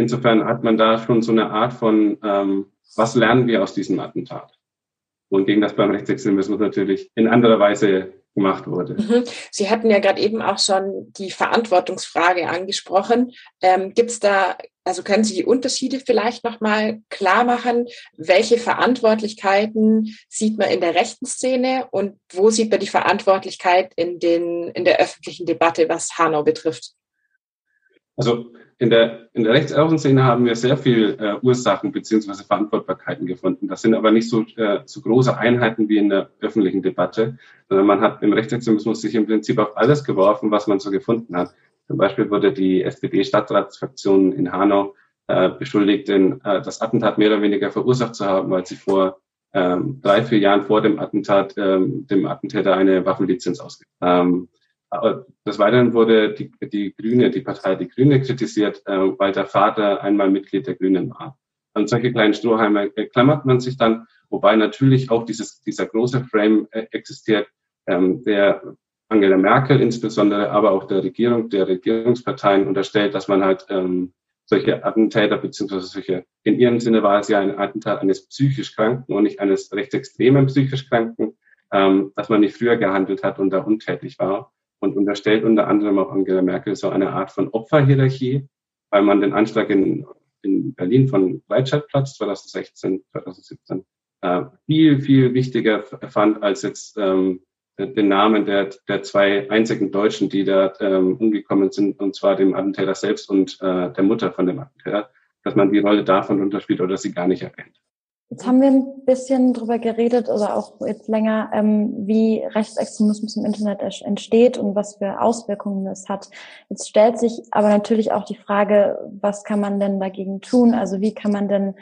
Insofern hat man da schon so eine Art von, was lernen wir aus diesem Attentat? Und gegen das beim Rechtsextremismus natürlich in anderer Weise gemacht wurde. Mhm. Sie hatten ja gerade eben auch schon die Verantwortungsfrage angesprochen. Gibt's da, also können Sie die Unterschiede vielleicht nochmal klar machen? Welche Verantwortlichkeiten sieht man in der rechten Szene und wo sieht man die Verantwortlichkeit in der öffentlichen Debatte, was Hanau betrifft? Also in der Rechtsaußenszene haben wir sehr viel Ursachen bzw. Verantwortbarkeiten gefunden. Das sind aber nicht so große Einheiten wie in der öffentlichen Debatte, sondern man hat im Rechtsextremismus sich im Prinzip auf alles geworfen, was man so gefunden hat. Zum Beispiel wurde die SPD-Stadtratsfraktion in Hanau beschuldigt, das Attentat mehr oder weniger verursacht zu haben, weil sie vor 3-4 Jahren vor dem Attentat dem Attentäter eine Waffenlizenz ausgegeben haben. Des Weiteren wurde die Grüne kritisiert, weil der Vater einmal Mitglied der Grünen war. An solche kleinen Strohhalme klammert man sich dann, wobei natürlich auch dieser große Frame existiert, der Angela Merkel insbesondere, aber auch der Regierungsparteien unterstellt, dass man halt solche Attentäter, beziehungsweise in ihrem Sinne war es ja ein Attentat eines psychisch Kranken und nicht eines rechtsextremen psychisch Kranken, dass man nicht früher gehandelt hat und da untätig war. Und unterstellt unter anderem auch Angela Merkel so eine Art von Opferhierarchie, weil man den Anschlag in Berlin von Breitscheidplatz 2017 viel, viel wichtiger fand als jetzt den Namen der zwei einzigen Deutschen, die da umgekommen sind, und zwar dem Attentäter selbst und der Mutter von dem Attentäter, dass man die Rolle davon unterspielt oder sie gar nicht erkennt. Jetzt haben wir ein bisschen drüber geredet oder auch jetzt länger, wie Rechtsextremismus im Internet entsteht und was für Auswirkungen das hat. Jetzt stellt sich aber natürlich auch die Frage, was kann man denn dagegen tun? Also wie kann man denn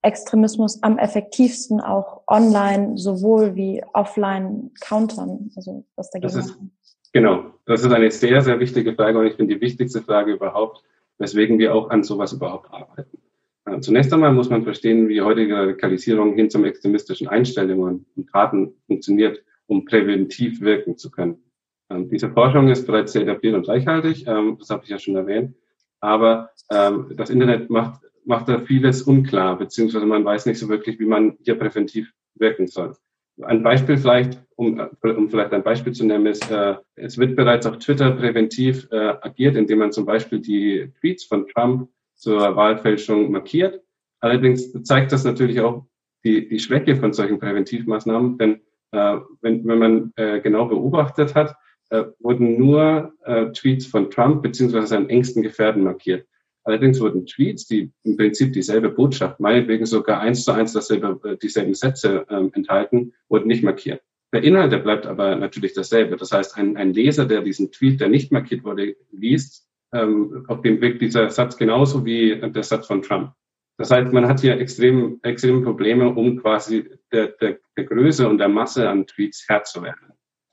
Extremismus am effektivsten auch online sowohl wie offline countern? Also was dagegen machen? Genau, das ist eine sehr, sehr wichtige Frage und ich finde die wichtigste Frage überhaupt, weswegen wir auch an sowas überhaupt arbeiten. Zunächst einmal muss man verstehen, wie heutige Radikalisierung hin zum extremistischen Einstellungen und Taten funktioniert, um präventiv wirken zu können. Diese Forschung ist bereits sehr etabliert und reichhaltig, das habe ich ja schon erwähnt, aber das Internet macht macht da vieles unklar, beziehungsweise man weiß nicht so wirklich, wie man hier präventiv wirken soll. Ein Beispiel vielleicht, um vielleicht ein Beispiel zu nennen, ist, es wird bereits auf Twitter präventiv agiert, indem man zum Beispiel die Tweets von Trump zur Wahlfälschung markiert. Allerdings zeigt das natürlich auch die Schwäche von solchen Präventivmaßnahmen, denn wenn man genau beobachtet hat, wurden nur Tweets von Trump beziehungsweise seinen engsten Gefährten markiert. Allerdings wurden Tweets, die im Prinzip dieselbe Botschaft, meinetwegen sogar 1:1 dieselben Sätze enthalten, wurden nicht markiert. Der Inhalt, der bleibt aber natürlich dasselbe. Das heißt, ein Leser, der diesen Tweet, der nicht markiert wurde, liest, auf dem wirkt dieser Satz genauso wie der Satz von Trump. Das heißt, man hat hier extreme Probleme, um quasi der Größe und der Masse an Tweets Herr zu werden.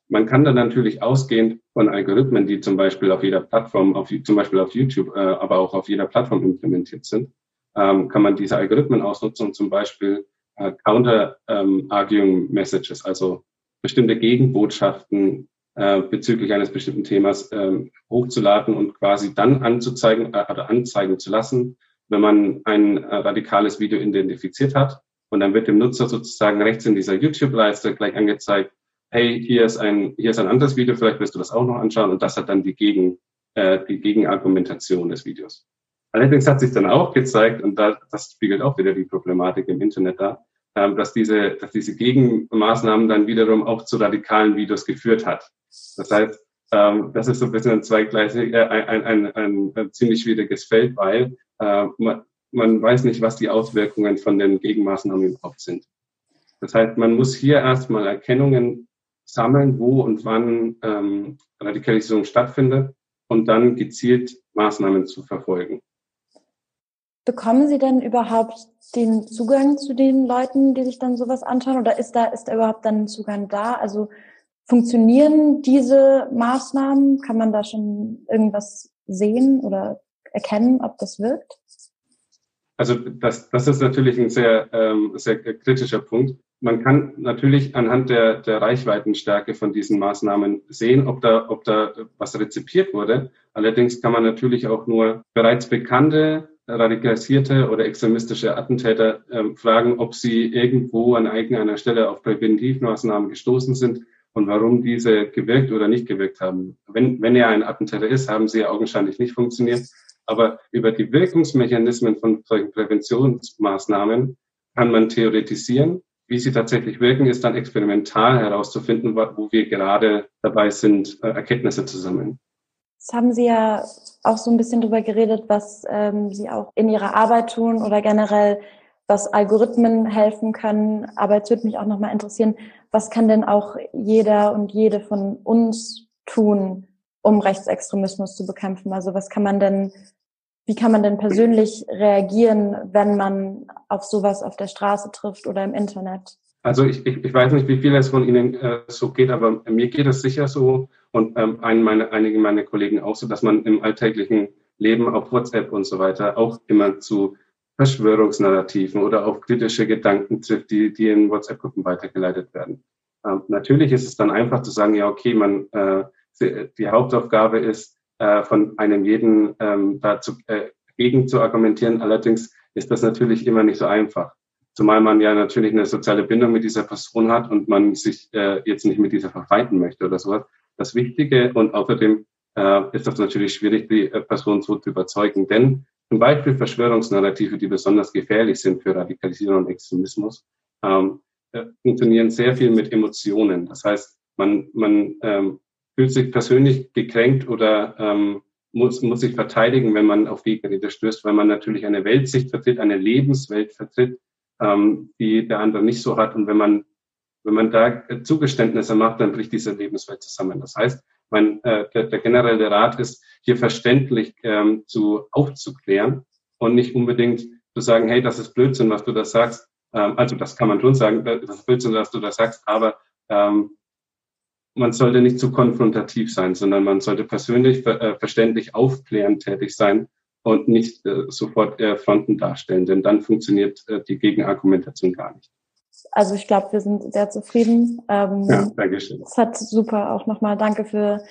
Man kann dann natürlich ausgehend von Algorithmen, die zum Beispiel auf jeder Plattform, zum Beispiel auf YouTube, aber auch auf jeder Plattform implementiert sind, kann man diese Algorithmen ausnutzen und zum Beispiel Counter-Arguing-Messages, also bestimmte Gegenbotschaften bezüglich eines bestimmten Themas hochzuladen und quasi dann anzuzeigen oder anzeigen zu lassen, wenn man ein radikales Video identifiziert hat. Und dann wird dem Nutzer sozusagen rechts in dieser YouTube-Leiste gleich angezeigt, hey, hier ist ein anderes Video, vielleicht willst du das auch noch anschauen. Und das hat dann die Gegenargumentation des Videos. Allerdings hat sich dann auch gezeigt, und das spiegelt auch wieder die Problematik im Internet da, dass diese Gegenmaßnahmen dann wiederum auch zu radikalen Videos geführt hat. Das heißt, das ist so ein bisschen ein zweigleisig, ein ziemlich schwieriges Feld, weil man weiß nicht, was die Auswirkungen von den Gegenmaßnahmen überhaupt sind. Das heißt, man muss hier erstmal Erkennungen sammeln, wo und wann Radikalisierung stattfindet und dann gezielt Maßnahmen zu verfolgen. Bekommen Sie denn überhaupt den Zugang zu den Leuten, die sich dann sowas anschauen? Oder ist da überhaupt dann ein Zugang da? Also funktionieren diese Maßnahmen? Kann man da schon irgendwas sehen oder erkennen, ob das wirkt? Also das ist natürlich ein sehr, sehr kritischer Punkt. Man kann natürlich anhand der Reichweitenstärke von diesen Maßnahmen sehen, ob da was rezipiert wurde. Allerdings kann man natürlich auch nur bereits bekannte, radikalisierte oder extremistische Attentäter fragen, ob sie irgendwo an irgendeiner Stelle auf Präventivmaßnahmen gestoßen sind und warum diese gewirkt oder nicht gewirkt haben. Wenn er ein Attentäter ist, haben sie ja augenscheinlich nicht funktioniert. Aber über die Wirkungsmechanismen von solchen Präventionsmaßnahmen kann man theoretisieren. Wie sie tatsächlich wirken, ist dann experimental herauszufinden, wo wir gerade dabei sind, Erkenntnisse zu sammeln. Jetzt haben Sie ja auch so ein bisschen drüber geredet, was Sie auch in Ihrer Arbeit tun oder generell, was Algorithmen helfen können. Aber jetzt würde mich auch nochmal interessieren, was kann denn auch jeder und jede von uns tun, um Rechtsextremismus zu bekämpfen? Also wie kann man denn persönlich reagieren, wenn man auf sowas auf der Straße trifft oder im Internet? Also ich weiß nicht, wie viel es von Ihnen so geht, aber mir geht es sicher so und einige meiner Kollegen auch so, dass man im alltäglichen Leben auf WhatsApp und so weiter auch immer zu Verschwörungsnarrativen oder auf kritische Gedanken trifft, die in WhatsApp-Gruppen weitergeleitet werden. Natürlich ist es dann einfach zu sagen, ja okay, man die Hauptaufgabe ist, von einem jeden gegen zu argumentieren. Allerdings ist das natürlich immer nicht so einfach. Zumal man ja natürlich eine soziale Bindung mit dieser Person hat und man sich jetzt nicht mit dieser verfeinden möchte oder sowas. Das Wichtige und außerdem ist das natürlich schwierig, die Person so zu überzeugen. Denn zum Beispiel Verschwörungsnarrative, die besonders gefährlich sind für Radikalisierung und Extremismus, funktionieren sehr viel mit Emotionen. Das heißt, man fühlt sich persönlich gekränkt oder muss sich verteidigen, wenn man auf Gegenrede stößt, weil man natürlich eine Weltsicht vertritt, eine Lebenswelt vertritt, die der andere nicht so hat. Und wenn man da Zugeständnisse macht, dann bricht diese Lebenswelt zusammen. Das heißt, der generelle Rat ist, hier verständlich aufzuklären und nicht unbedingt zu sagen, hey, das ist Blödsinn, was du da sagst. Also das kann man schon sagen, das ist Blödsinn, was du da sagst, aber man sollte nicht zu konfrontativ sein, sondern man sollte persönlich, verständlich aufklärend tätig sein und nicht sofort Fronten darstellen, denn dann funktioniert die Gegenargumentation gar nicht. Also ich glaube, wir sind sehr zufrieden. Ja, danke schön. Es hat super auch nochmal, danke für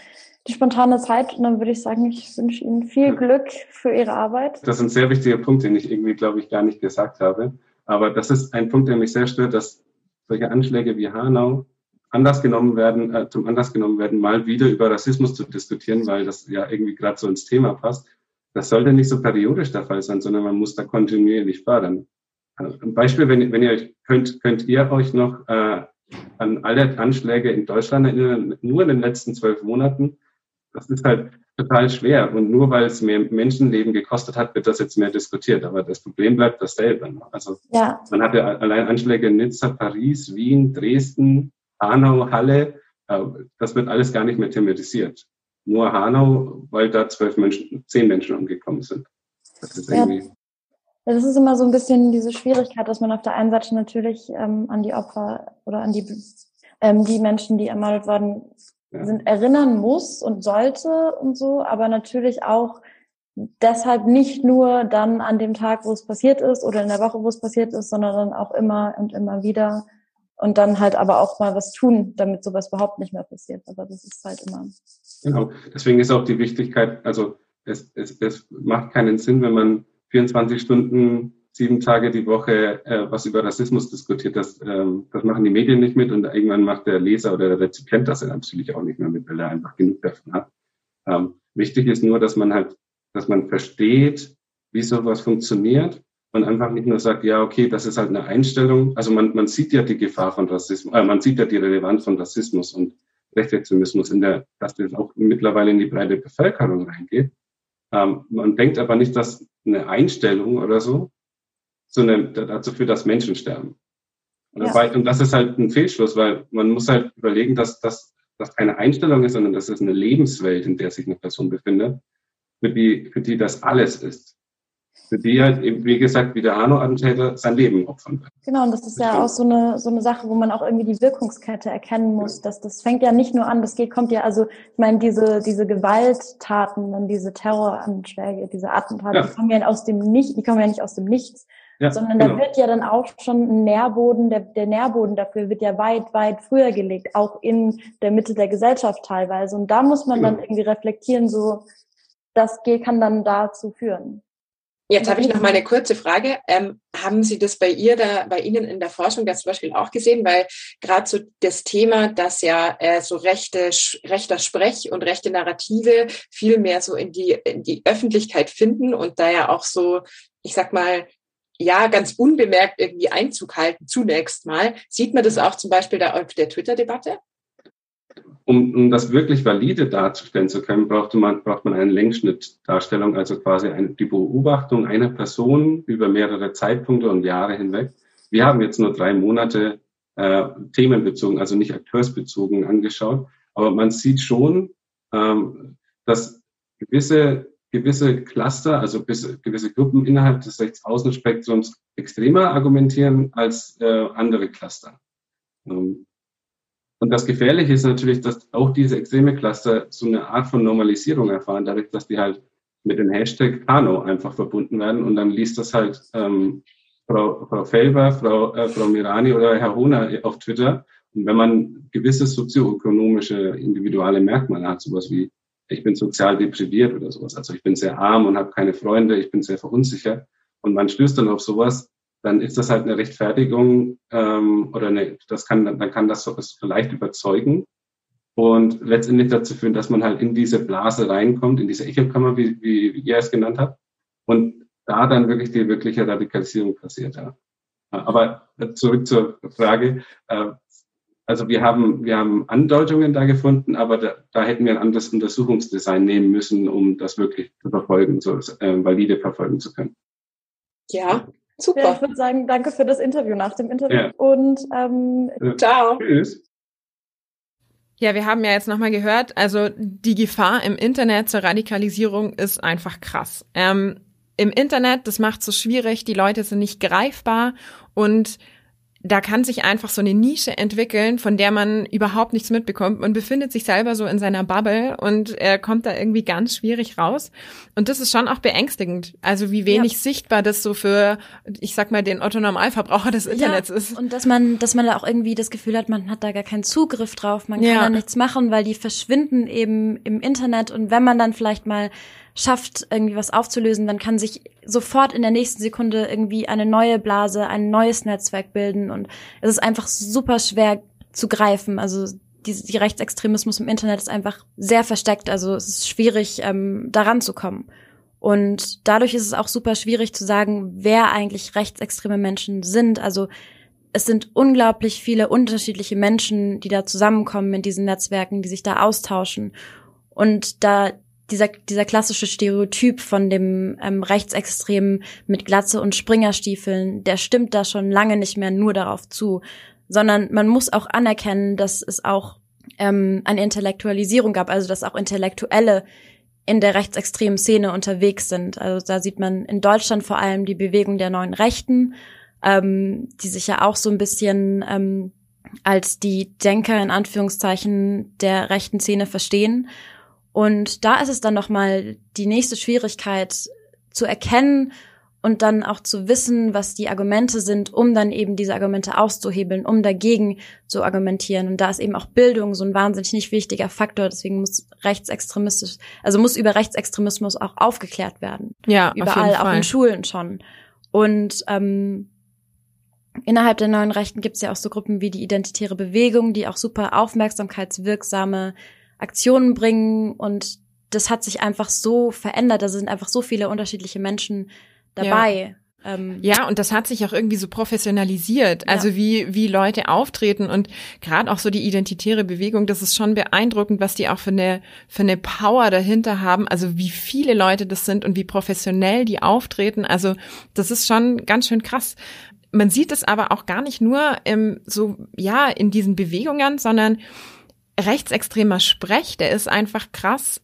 die spontane Zeit. Und dann würde ich sagen, ich wünsche Ihnen viel Glück für Ihre Arbeit. Das ist ein sehr wichtiger Punkt, den ich irgendwie, glaube ich, gar nicht gesagt habe. Aber das ist ein Punkt, der mich sehr stört, dass solche Anschläge wie Hanau zum Anlass genommen werden, mal wieder über Rassismus zu diskutieren, weil das ja irgendwie gerade so ins Thema passt. Das sollte nicht so periodisch der Fall sein, sondern man muss da kontinuierlich fördern. Also ein Beispiel, wenn ihr euch könnt ihr euch noch an alle Anschläge in Deutschland erinnern, nur in den letzten 12 Monaten. Das ist halt total schwer. Und nur weil es mehr Menschenleben gekostet hat, wird das jetzt mehr diskutiert. Aber das Problem bleibt dasselbe. Also man hatte allein Anschläge in Nizza, Paris, Wien, Dresden, Hanau, Halle. Das wird alles gar nicht mehr thematisiert. Nur Hanau, weil da 10 Menschen umgekommen sind. Das ist irgendwie... Das ist immer so ein bisschen diese Schwierigkeit, dass man auf der einen Seite natürlich an die Opfer oder an die Menschen, die ermordet worden sind, erinnern muss und sollte und so, aber natürlich auch deshalb nicht nur dann an dem Tag, wo es passiert ist oder in der Woche, wo es passiert ist, sondern dann auch immer und immer wieder und dann halt aber auch mal was tun, damit sowas überhaupt nicht mehr passiert. Aber das ist halt immer... Genau, deswegen ist auch die Wichtigkeit, also es macht keinen Sinn, wenn man 24 Stunden, 7 Tage die Woche was über Rassismus diskutiert, das machen die Medien nicht mit und irgendwann macht der Leser oder der Rezipient das natürlich auch nicht mehr mit, weil er einfach genug davon hat. Wichtig ist nur, dass man versteht, wie sowas funktioniert und einfach nicht nur sagt, ja, okay, das ist halt eine Einstellung. Also man sieht ja die Gefahr von Rassismus, man sieht ja die Relevanz von Rassismus und Rechtsextremismus, dass das auch mittlerweile in die breite Bevölkerung reingeht. Man denkt aber nicht, dass eine Einstellung oder so, sondern dazu führt, dass Menschen sterben. Und das ist halt ein Fehlschluss, weil man muss halt überlegen, dass das keine Einstellung ist, sondern dass es eine Lebenswelt, in der sich eine Person befindet, für die das alles ist. Für die halt eben, wie gesagt, wie der Hanau-Attentäter sein Leben opfern wird. Genau, und das ist ja auch so eine Sache, wo man auch irgendwie die Wirkungskette erkennen muss. Dass das fängt ja nicht nur an, ich meine, diese Gewalttaten und diese Terroranschläge, diese Attentate, die kommen ja nicht aus dem Nichts. Ja, sondern da wird ja dann auch schon ein Nährboden, der Nährboden dafür wird ja weit, weit früher gelegt, auch in der Mitte der Gesellschaft teilweise. Und da muss man dann irgendwie reflektieren, so, das kann dann dazu führen. Jetzt habe ich noch mal eine kurze Frage. Haben Sie das bei Ihnen in der Forschung das zum Beispiel auch gesehen? Weil gerade so das Thema, dass ja so rechter Sprech und rechte Narrative viel mehr so in die Öffentlichkeit finden und da ja auch so, ich sag mal, ja, ganz unbemerkt irgendwie Einzug halten zunächst mal. Sieht man das auch zum Beispiel da auf der Twitter-Debatte? Um das wirklich valide darzustellen zu können, braucht man eine Längsschnittdarstellung, also quasi die Beobachtung einer Person über mehrere Zeitpunkte und Jahre hinweg. Wir haben jetzt nur 3 Monate themenbezogen, also nicht akteursbezogen angeschaut, aber man sieht schon, dass gewisse Cluster, also gewisse Gruppen innerhalb des Rechtsaußenspektrums extremer argumentieren als andere Cluster. Und das Gefährliche ist natürlich, dass auch diese extreme Cluster so eine Art von Normalisierung erfahren, dadurch, dass die halt mit dem Hashtag Hanau einfach verbunden werden. Und dann liest das halt Frau Felber, Frau Mirani oder Herr Hohner auf Twitter. Und wenn man gewisse sozioökonomische individuelle Merkmale hat, sowas wie ich bin sozial depriviert oder sowas, also ich bin sehr arm und habe keine Freunde, ich bin sehr verunsichert und man stößt dann auf sowas, dann ist das halt eine Rechtfertigung dann kann das so leicht überzeugen und letztendlich dazu führen, dass man halt in diese Blase reinkommt, in diese Echokammer, wie ihr es genannt habt, und da dann wirklich die wirkliche Radikalisierung passiert. Ja. Aber zurück zur Frage, also wir haben Andeutungen da gefunden, aber da hätten wir ein anderes Untersuchungsdesign nehmen müssen, um das wirklich zu verfolgen, valide verfolgen zu können. Ja. Super. Ja, ich würde sagen, danke für das Interview nach dem Interview und ciao. Tschüss. Ja, wir haben ja jetzt nochmal gehört, also die Gefahr im Internet zur Radikalisierung ist einfach krass. Im Internet, das macht es so schwierig, die Leute sind nicht greifbar und da kann sich einfach so eine Nische entwickeln, von der man überhaupt nichts mitbekommt. Man befindet sich selber so in seiner Bubble und kommt da irgendwie ganz schwierig raus. Und das ist schon auch beängstigend. Also wie wenig sichtbar das so für, ich sag mal, den Otto-Normalverbraucher des Internets ist. Und dass man da auch irgendwie das Gefühl hat, man hat da gar keinen Zugriff drauf, man kann da nichts machen, weil die verschwinden eben im Internet. Und wenn man dann vielleicht mal schafft, irgendwie was aufzulösen, dann kann sich sofort in der nächsten Sekunde irgendwie eine neue Blase, ein neues Netzwerk bilden, und es ist einfach super schwer zu greifen. Also die Rechtsextremismus im Internet ist einfach sehr versteckt, also es ist schwierig, daran zu kommen. Und dadurch ist es auch super schwierig zu sagen, wer eigentlich rechtsextreme Menschen sind. Also es sind unglaublich viele unterschiedliche Menschen, die da zusammenkommen in diesen Netzwerken, die sich da austauschen. Und da dieser klassische Stereotyp von dem Rechtsextremen mit Glatze und Springerstiefeln, der stimmt da schon lange nicht mehr nur darauf zu, sondern man muss auch anerkennen, dass es auch eine Intellektualisierung gab, also dass auch Intellektuelle in der rechtsextremen Szene unterwegs sind. Also da sieht man in Deutschland vor allem die Bewegung der Neuen Rechten, die sich ja auch so ein bisschen als die Denker in Anführungszeichen der rechten Szene verstehen. Und da ist es dann nochmal die nächste Schwierigkeit zu erkennen und dann auch zu wissen, was die Argumente sind, um dann eben diese Argumente auszuhebeln, um dagegen zu argumentieren. Und da ist eben auch Bildung so ein wahnsinnig nicht wichtiger Faktor. Deswegen muss über Rechtsextremismus auch aufgeklärt werden. Ja, überall, auch in Schulen schon. Und innerhalb der Neuen Rechten gibt es ja auch so Gruppen wie die Identitäre Bewegung, die auch super aufmerksamkeitswirksame Aktionen bringen, und das hat sich einfach so verändert, da sind einfach so viele unterschiedliche Menschen dabei. Ja, und das hat sich auch irgendwie so professionalisiert, also wie Leute auftreten, und gerade auch so die Identitäre Bewegung, das ist schon beeindruckend, was die auch für eine Power dahinter haben, also wie viele Leute das sind und wie professionell die auftreten, also das ist schon ganz schön krass. Man sieht es aber auch gar nicht nur in diesen Bewegungen, sondern rechtsextremer Sprech, der ist einfach krass,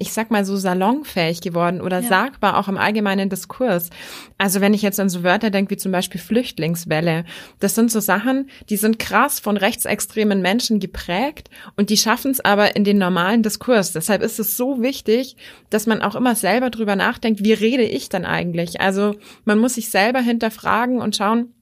ich sag mal so salonfähig geworden oder sagbar auch im allgemeinen Diskurs. Also wenn ich jetzt an so Wörter denke wie zum Beispiel Flüchtlingswelle, das sind so Sachen, die sind krass von rechtsextremen Menschen geprägt und die schaffen es aber in den normalen Diskurs. Deshalb ist es so wichtig, dass man auch immer selber drüber nachdenkt, wie rede ich dann eigentlich? Also man muss sich selber hinterfragen und schauen,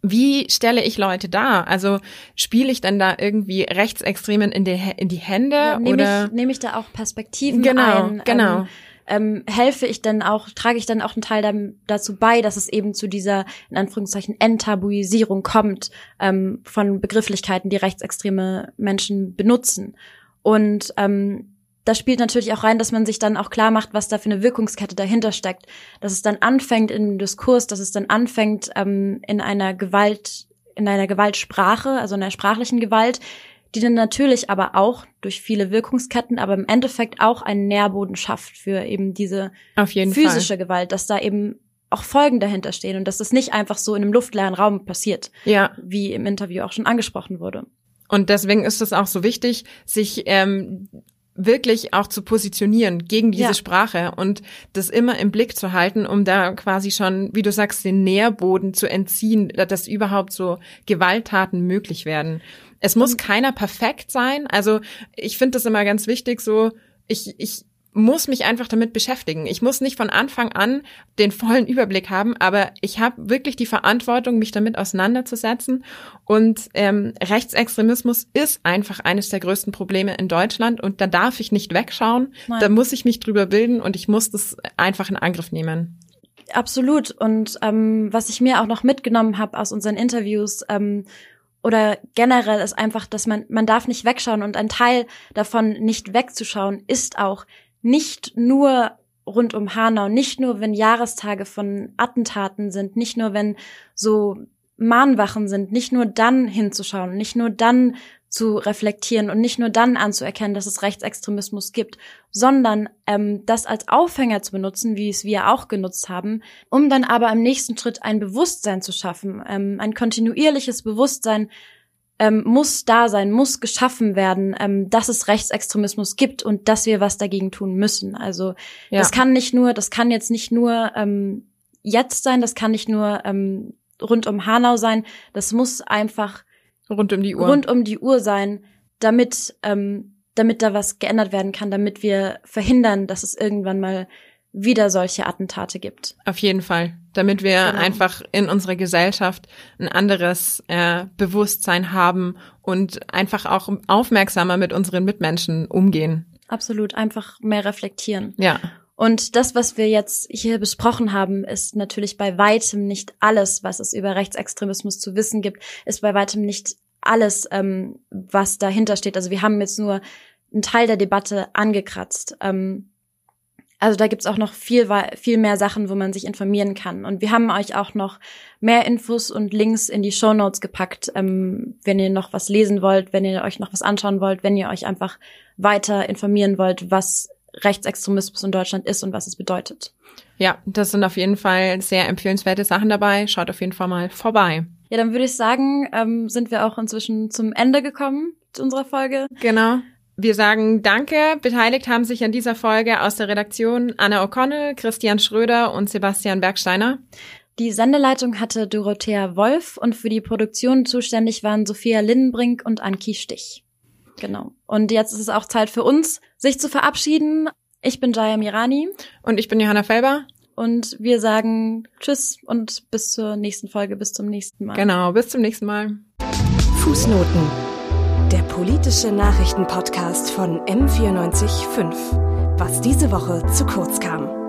wie stelle ich Leute dar? Also spiele ich dann da irgendwie Rechtsextremen in die Hände? Ja, nehme ich da auch Perspektiven ein? Genau. Helfe ich dann auch, trage ich dann auch einen Teil dazu bei, dass es eben zu dieser, in Anführungszeichen, Enttabuisierung kommt, von Begrifflichkeiten, die rechtsextreme Menschen benutzen. Und das spielt natürlich auch rein, dass man sich dann auch klar macht, was da für eine Wirkungskette dahinter steckt. Dass es dann anfängt im Diskurs, dass es dann anfängt in einer Gewaltsprache, also in einer sprachlichen Gewalt, die dann natürlich aber auch durch viele Wirkungsketten, aber im Endeffekt auch einen Nährboden schafft für eben diese physische Gewalt, dass da eben auch Folgen dahinter stehen und dass das nicht einfach so in einem luftleeren Raum passiert, wie im Interview auch schon angesprochen wurde. Und deswegen ist es auch so wichtig, sich wirklich auch zu positionieren gegen diese Sprache und das immer im Blick zu halten, um da quasi schon, wie du sagst, den Nährboden zu entziehen, dass überhaupt so Gewalttaten möglich werden. Es muss keiner perfekt sein. Also ich finde das immer ganz wichtig, so ich muss mich einfach damit beschäftigen. Ich muss nicht von Anfang an den vollen Überblick haben, aber ich habe wirklich die Verantwortung, mich damit auseinanderzusetzen. Und Rechtsextremismus ist einfach eines der größten Probleme in Deutschland und da darf ich nicht wegschauen. Nein. Da muss ich mich drüber bilden und ich muss das einfach in Angriff nehmen. Absolut. Und was ich mir auch noch mitgenommen habe aus unseren Interviews, oder generell ist einfach, dass man darf nicht wegschauen, und ein Teil davon, nicht wegzuschauen, ist auch nicht nur rund um Hanau, nicht nur, wenn Jahrestage von Attentaten sind, nicht nur, wenn so Mahnwachen sind, nicht nur dann hinzuschauen, nicht nur dann zu reflektieren und nicht nur dann anzuerkennen, dass es Rechtsextremismus gibt, sondern das als Aufhänger zu benutzen, wie es wir auch genutzt haben, um dann aber im nächsten Schritt ein Bewusstsein zu schaffen, ein kontinuierliches Bewusstsein, muss da sein, muss geschaffen werden, dass es Rechtsextremismus gibt und dass wir was dagegen tun müssen. Also das kann jetzt nicht nur jetzt sein, das kann nicht nur rund um Hanau sein. Das muss einfach rund um die Uhr sein, damit da was geändert werden kann, damit wir verhindern, dass es irgendwann mal wieder solche Attentate gibt. Auf jeden Fall, damit wir einfach in unserer Gesellschaft ein anderes Bewusstsein haben und einfach auch aufmerksamer mit unseren Mitmenschen umgehen. Absolut, einfach mehr reflektieren. Ja. Und das, was wir jetzt hier besprochen haben, ist natürlich bei weitem nicht alles, was es über Rechtsextremismus zu wissen gibt, ist bei weitem nicht alles, was dahinter steht. Also wir haben jetzt nur einen Teil der Debatte angekratzt. Also da gibt's auch noch viel mehr Sachen, wo man sich informieren kann. Und wir haben euch auch noch mehr Infos und Links in die Shownotes gepackt, wenn ihr noch was lesen wollt, wenn ihr euch noch was anschauen wollt, wenn ihr euch einfach weiter informieren wollt, was Rechtsextremismus in Deutschland ist und was es bedeutet. Ja, das sind auf jeden Fall sehr empfehlenswerte Sachen dabei. Schaut auf jeden Fall mal vorbei. Ja, dann würde ich sagen, sind wir auch inzwischen zum Ende gekommen zu unserer Folge. Genau. Wir sagen Danke. Beteiligt haben sich an dieser Folge aus der Redaktion Anna O'Connell, Christian Schröder und Sebastian Bergsteiner. Die Sendeleitung hatte Dorothea Wolf und für die Produktion zuständig waren Sophia Lindenbrink und Anki Stich. Genau. Und jetzt ist es auch Zeit für uns, sich zu verabschieden. Ich bin Jaya Mirani. Und ich bin Johanna Felber. Und wir sagen Tschüss und bis zur nächsten Folge, bis zum nächsten Mal. Genau, bis zum nächsten Mal. Fußnoten. Der politische Nachrichtenpodcast von M94.5, was diese Woche zu kurz kam.